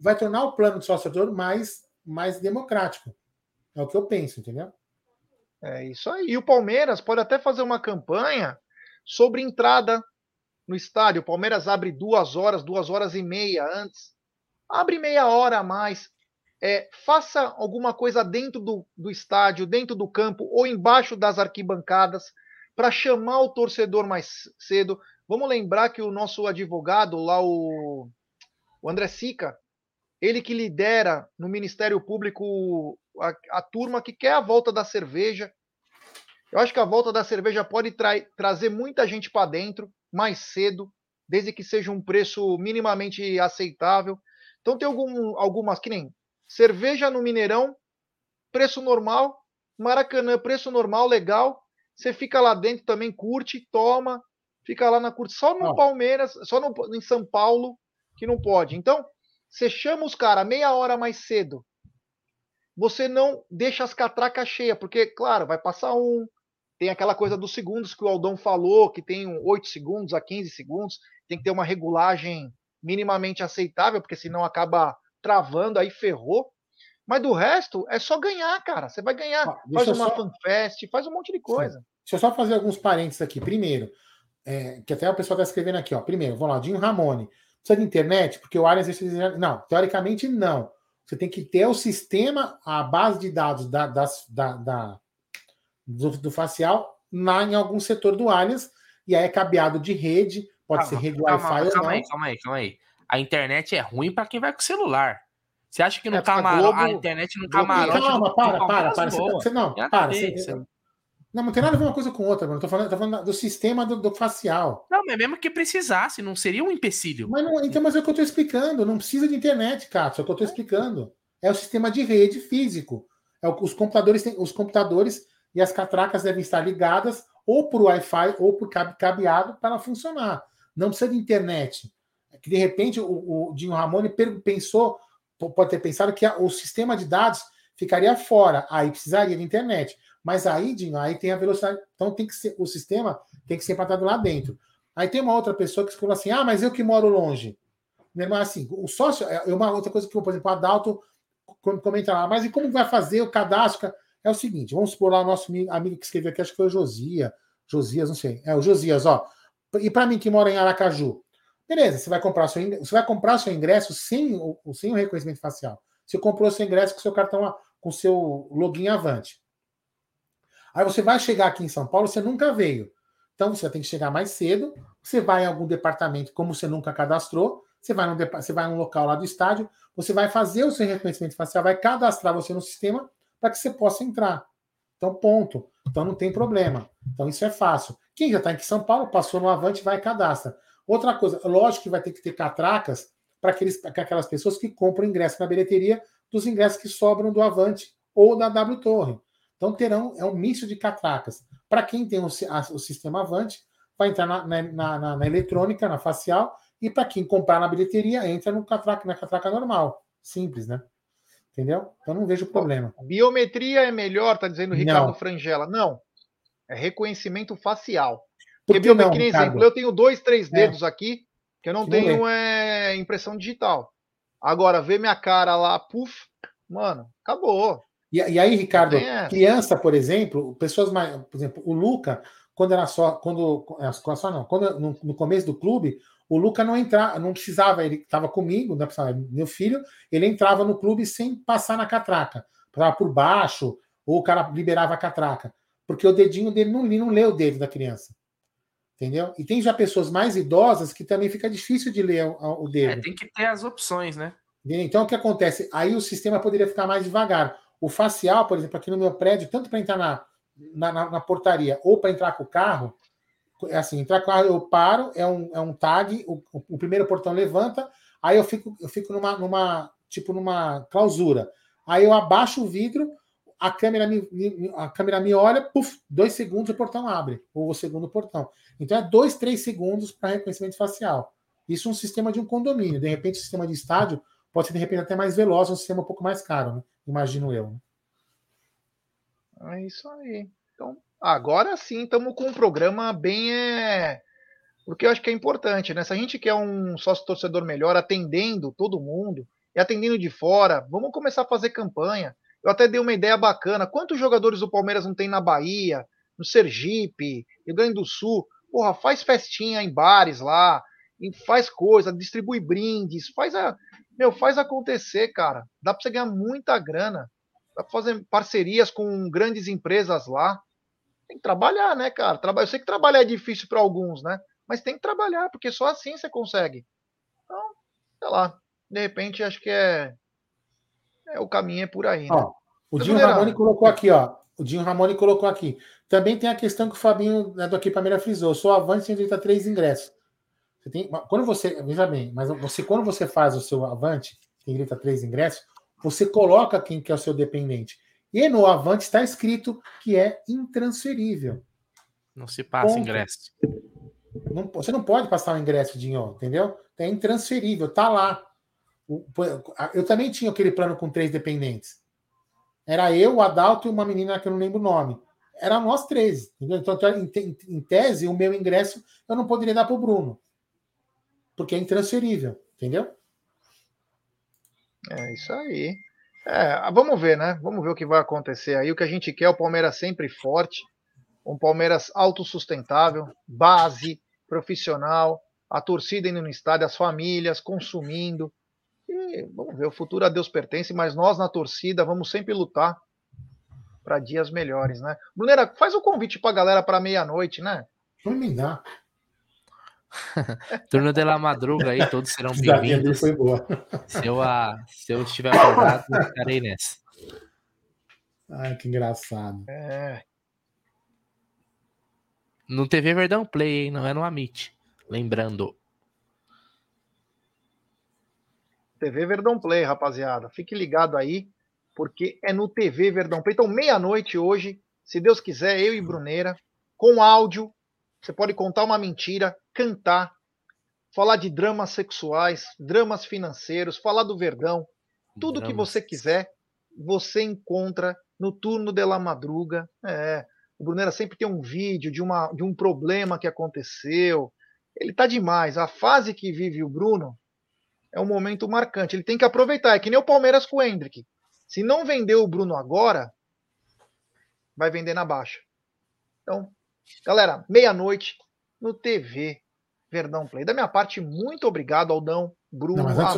Vai tornar o plano de sócio-torcedor mais democrático. É o que eu penso, entendeu? É isso aí. E o Palmeiras pode até fazer uma campanha sobre entrada no estádio. O Palmeiras abre 2 horas, 2 horas e meia antes. Abre meia hora a mais. Faça alguma coisa dentro do estádio, dentro do campo ou embaixo das arquibancadas para chamar o torcedor mais cedo. Vamos lembrar que o nosso advogado lá, o André Sica, ele que lidera no Ministério Público a turma que quer a volta da cerveja. Eu acho que a volta da cerveja pode trazer muita gente para dentro, mais cedo, desde que seja um preço minimamente aceitável. Então tem algumas, que nem cerveja no Mineirão, preço normal, Maracanã, preço normal, legal. Você fica lá dentro também, curte, toma, fica lá na curte. Só no Palmeiras, em São Paulo, que não pode. Então, você chama os caras meia hora mais cedo. Você não deixa as catracas cheias, porque, claro, vai passar um... Tem aquela coisa dos segundos que o Aldão falou, que tem 8 segundos a 15 segundos, tem que ter uma regulagem minimamente aceitável, porque senão acaba travando, aí ferrou. Mas do resto, é só ganhar, cara. Você vai ganhar, fanfest, faz um monte de coisa. Sim. Deixa eu só fazer alguns parênteses aqui. Primeiro, que até o pessoal está escrevendo aqui, ó. Primeiro, vamos lá, Dinho Ramone. Precisa de internet? Porque o Arias... Não, teoricamente não. Você tem que ter o sistema, a base de dados do facial em algum setor do Allianz, e aí é cabeado de rede, pode ser rede Wi-Fi ou não. Calma aí. A internet é ruim para quem vai com celular. Você acha que no camarote a internet no camarote... Calma, para. Não tem nada a ver uma coisa com outra, mano. Tô falando do sistema do facial. Não, mas mesmo que precisasse, não seria um empecilho. Mas é o que eu tô explicando. Não precisa de internet, Cássio. É o que eu tô explicando. É o sistema de rede físico. Os computadores e as catracas devem estar ligadas ou por Wi-Fi ou por cabeado para funcionar. Não precisa de internet. Que de repente o Dinho Ramone pode ter pensado que o sistema de dados ficaria fora. Aí precisaria de internet. Mas aí, Dinho, aí tem a velocidade. Então o sistema tem que ser empatado lá dentro. Aí tem uma outra pessoa que escolhe assim, mas eu que moro longe. Meu irmão, assim, o sócio é uma outra coisa que, por exemplo, o Adalto comenta lá, mas e como vai fazer o cadastro? É o seguinte, vamos supor lá o nosso amigo que escreveu aqui, acho que foi o Josias, não sei. É, o Josias, ó. E para mim que mora em Aracaju, beleza, você vai comprar seu ingresso sem o reconhecimento facial. Você comprou seu ingresso com seu cartão, com seu login Avante. Aí você vai chegar aqui em São Paulo, você nunca veio. Então você tem que chegar mais cedo, você vai em algum departamento, como você nunca cadastrou, você vai num local lá do estádio, você vai fazer o seu reconhecimento facial, vai cadastrar você no sistema para que você possa entrar. Então ponto. Então não tem problema. Então isso é fácil. Quem já está aqui em São Paulo, passou no Avante, vai e cadastra. Outra coisa, lógico que vai ter que ter catracas para aquelas pessoas que compram ingresso na bilheteria dos ingressos que sobram do Avante ou da W Torre. Então, é um misto de catracas. Para quem tem o sistema Avante, vai entrar na eletrônica, na facial, e para quem comprar na bilheteria, entra na catraca normal. Simples, né? Entendeu? Então, não vejo problema. Biometria é melhor, está dizendo o Ricardo Frangela. Não. É reconhecimento facial. Porque biometria, por exemplo, eu tenho 2, 3 dedos aqui, que eu não tenho impressão digital. Agora, ver minha cara lá, puf, mano, acabou. E aí, Ricardo, criança, por exemplo, pessoas mais. Por exemplo, o Luca, quando era só. No começo do clube, o Luca não entrava, não precisava, ele estava comigo, não precisava, meu filho, ele entrava no clube sem passar na catraca. Estava por baixo, ou o cara liberava a catraca. Porque o dedinho dele não lê o dedo da criança. Entendeu? E tem já pessoas mais idosas que também fica difícil de ler o dedo. Tem que ter as opções, né? Então o que acontece? Aí o sistema poderia ficar mais devagar. O facial, por exemplo, aqui no meu prédio, tanto para entrar na portaria ou para entrar com o carro, é assim, entrar com o carro eu paro, é um tag, o primeiro portão levanta, aí eu fico numa clausura. Aí eu abaixo o vidro, a câmera me olha, puf, 2 segundos o portão abre, ou o segundo portão. Então é 2, 3 segundos para reconhecimento facial. Isso é um sistema de um condomínio. De repente, o sistema de estádio pode ser, de repente, até mais veloz, um sistema um pouco mais caro, né? Imagino eu. Né? É isso aí. Então, agora sim, estamos com um programa bem... Porque eu acho que é importante, né? Se a gente quer um sócio-torcedor melhor, atendendo todo mundo, e atendendo de fora, vamos começar a fazer campanha. Eu até dei uma ideia bacana. Quantos jogadores do Palmeiras não tem na Bahia, no Sergipe, Rio Grande do Sul? Porra, faz festinha em bares lá, faz coisa, distribui brindes, faz acontecer, cara. Dá pra você ganhar muita grana. Dá pra fazer parcerias com grandes empresas lá. Tem que trabalhar, né, cara? Eu sei que trabalhar é difícil pra alguns, né? Mas tem que trabalhar, porque só assim você consegue. Então, sei lá. De repente, acho que é o caminho é por aí, né? Ó, o Dinho Ramone colocou aqui, ó. Também tem a questão que o Fabinho, né, do Aqui Palmeira frisou. Só avante 183 ingressos. Você tem, quando você, veja bem, mas você, quando você faz o seu avante, que grita 3 ingressos, você coloca quem que é o seu dependente. E no avante está escrito que é intransferível. Não se passa ingresso. Você não pode passar o ingresso, Dinho, entendeu? É intransferível, tá lá. Eu também tinha aquele plano com 3 dependentes. Era eu, o Adalto e uma menina que eu não lembro o nome. Era nós 3, entendeu? Então, em tese, o meu ingresso eu não poderia dar pro Bruno. Porque é intransferível, entendeu? É isso aí. Vamos ver, né? Vamos ver o que vai acontecer aí. O que a gente quer é o Palmeiras sempre forte, um Palmeiras autossustentável, base, profissional, a torcida indo no estádio, as famílias consumindo. E vamos ver, o futuro a Deus pertence, mas nós na torcida vamos sempre lutar para dias melhores, né? Brunera, faz um convite para a galera para meia-noite, né? Não me dá. Turno de la madruga aí, todos serão bem-vindos. Se eu estiver acordado, eu ficarei nessa. Ai, que engraçado. No TV Verdão Play, hein? Não é no Amit, lembrando. TV Verdão Play, rapaziada, fique ligado aí, porque é no TV Verdão Play. Então, meia-noite hoje, se Deus quiser, eu e Brunera, com áudio. Você pode contar uma mentira, cantar, falar de dramas sexuais, dramas financeiros, falar do Verdão. Tudo que você quiser, você encontra no Turno de la Madruga. O Brunera sempre tem um vídeo de um problema que aconteceu. Ele tá demais. A fase que vive o Bruno é um momento marcante. Ele tem que aproveitar. É que nem o Palmeiras com o Endrick. Se não vender o Bruno agora, vai vender na baixa. Então... Galera, meia-noite no TV Verdão Play. Da minha parte, muito obrigado, Aldão, Bruno. Não, mas antes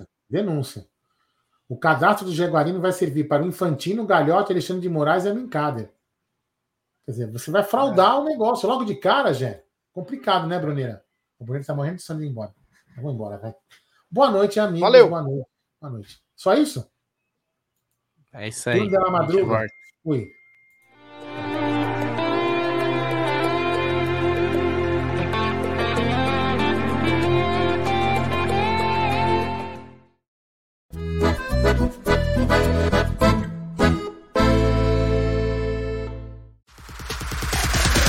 uma denúncia. O cadastro do Zé Guarino vai servir para o Infantino, Galhote, Alexandre de Moraes e a Mincader. Quer dizer, você vai fraudar o negócio logo de cara, Zé. Complicado, né, Brunera? O Brunera está morrendo de sono de ir embora. Eu vou embora, vai. Boa noite, amigos. Valeu. Boa noite. Só isso? É isso aí. Tudo da madruga. Fui.